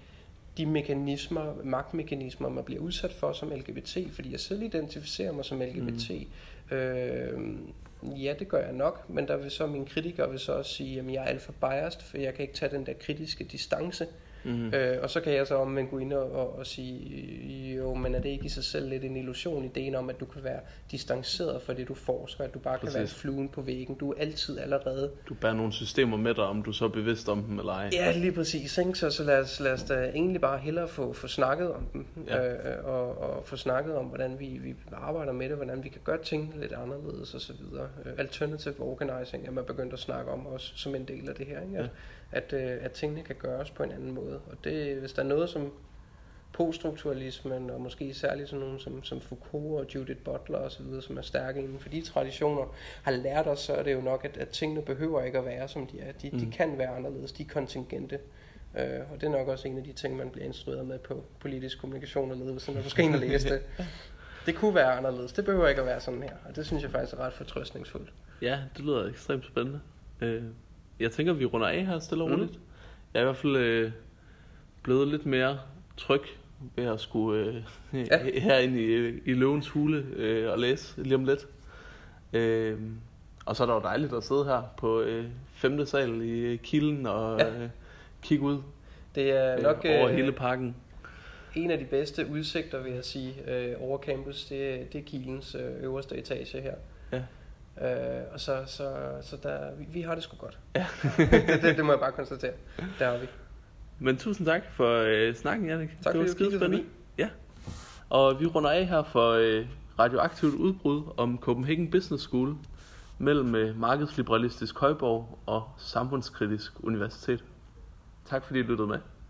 de mekanismer, magtmekanismer, man bliver udsat for som L G B T, fordi jeg selv identificerer mig som L G B T. Mm. Øh, ja, det gør jeg nok, men der vil så mine kritikere vil så også sige, at jeg er alt for biased, for jeg kan ikke tage den der kritiske distance. Mm. Øh, og så kan jeg så omvendt gå ind og, og, og sige, jo, men er det ikke i sig selv lidt en illusion, ideen om, at du kan være distanceret fra det, du forsker, at du bare Præcis. Kan være fluen på væggen, du er altid allerede... Du bærer nogle systemer med dig, om du så er bevidst om dem eller ej. Ja, lige præcis, ikke? Så, så lad, os, lad os da egentlig bare hellere få, få snakket om dem, ja. øh, og, og få snakket om, hvordan vi, vi arbejder med det, hvordan vi kan gøre ting lidt anderledes osv. Alternative organizing er man begyndt at snakke om også som en del af det her, ikke? Ja. At, øh, at tingene kan gøres på en anden måde. Og det, hvis der er noget som poststrukturalismen, og måske særligt sådan nogle som, som Foucault og Judith Butler osv., som er stærke inden for de traditioner, har lært os, så er det jo nok, at, at tingene behøver ikke at være, som de er. De, mm. de kan være anderledes, de er kontingente. Øh, og det er nok også en af de ting, man bliver instrueret med på politisk kommunikation og ledelse, når du skal ind og læse det. Det kunne være anderledes, det behøver ikke at være sådan her. Og det synes jeg faktisk er ret fortrøstningsfuldt. Ja, det lyder ekstremt spændende. Øh... Jeg tænker, vi runder af her stille og roligt. Mm. Jeg er i hvert fald øh, blevet lidt mere tryg ved at skulle øh, ja. herinde i, i løvens hule øh, og læse lige om lidt. Øh, og så er det jo dejligt at sidde her på øh, femte sal i Kilden og ja. øh, kigge ud det er nok, øh, over hele parken. En af de bedste udsigter, vil jeg sige, øh, over campus, det, det er Kildens øh, øverste etage her. Ja. Øh, og så, så, så der, vi, vi har det sgu godt. Ja. det, det, det må jeg bare konstatere. Der har vi. Men tusind tak for øh, snakken, Jannik. Tak det var skidespændende. Ja. Og vi runder af her for øh, radioaktivt udbrud om Copenhagen Business School mellem øh, markedsliberalistisk højborg og samfundskritisk universitet. Tak fordi I lyttede med.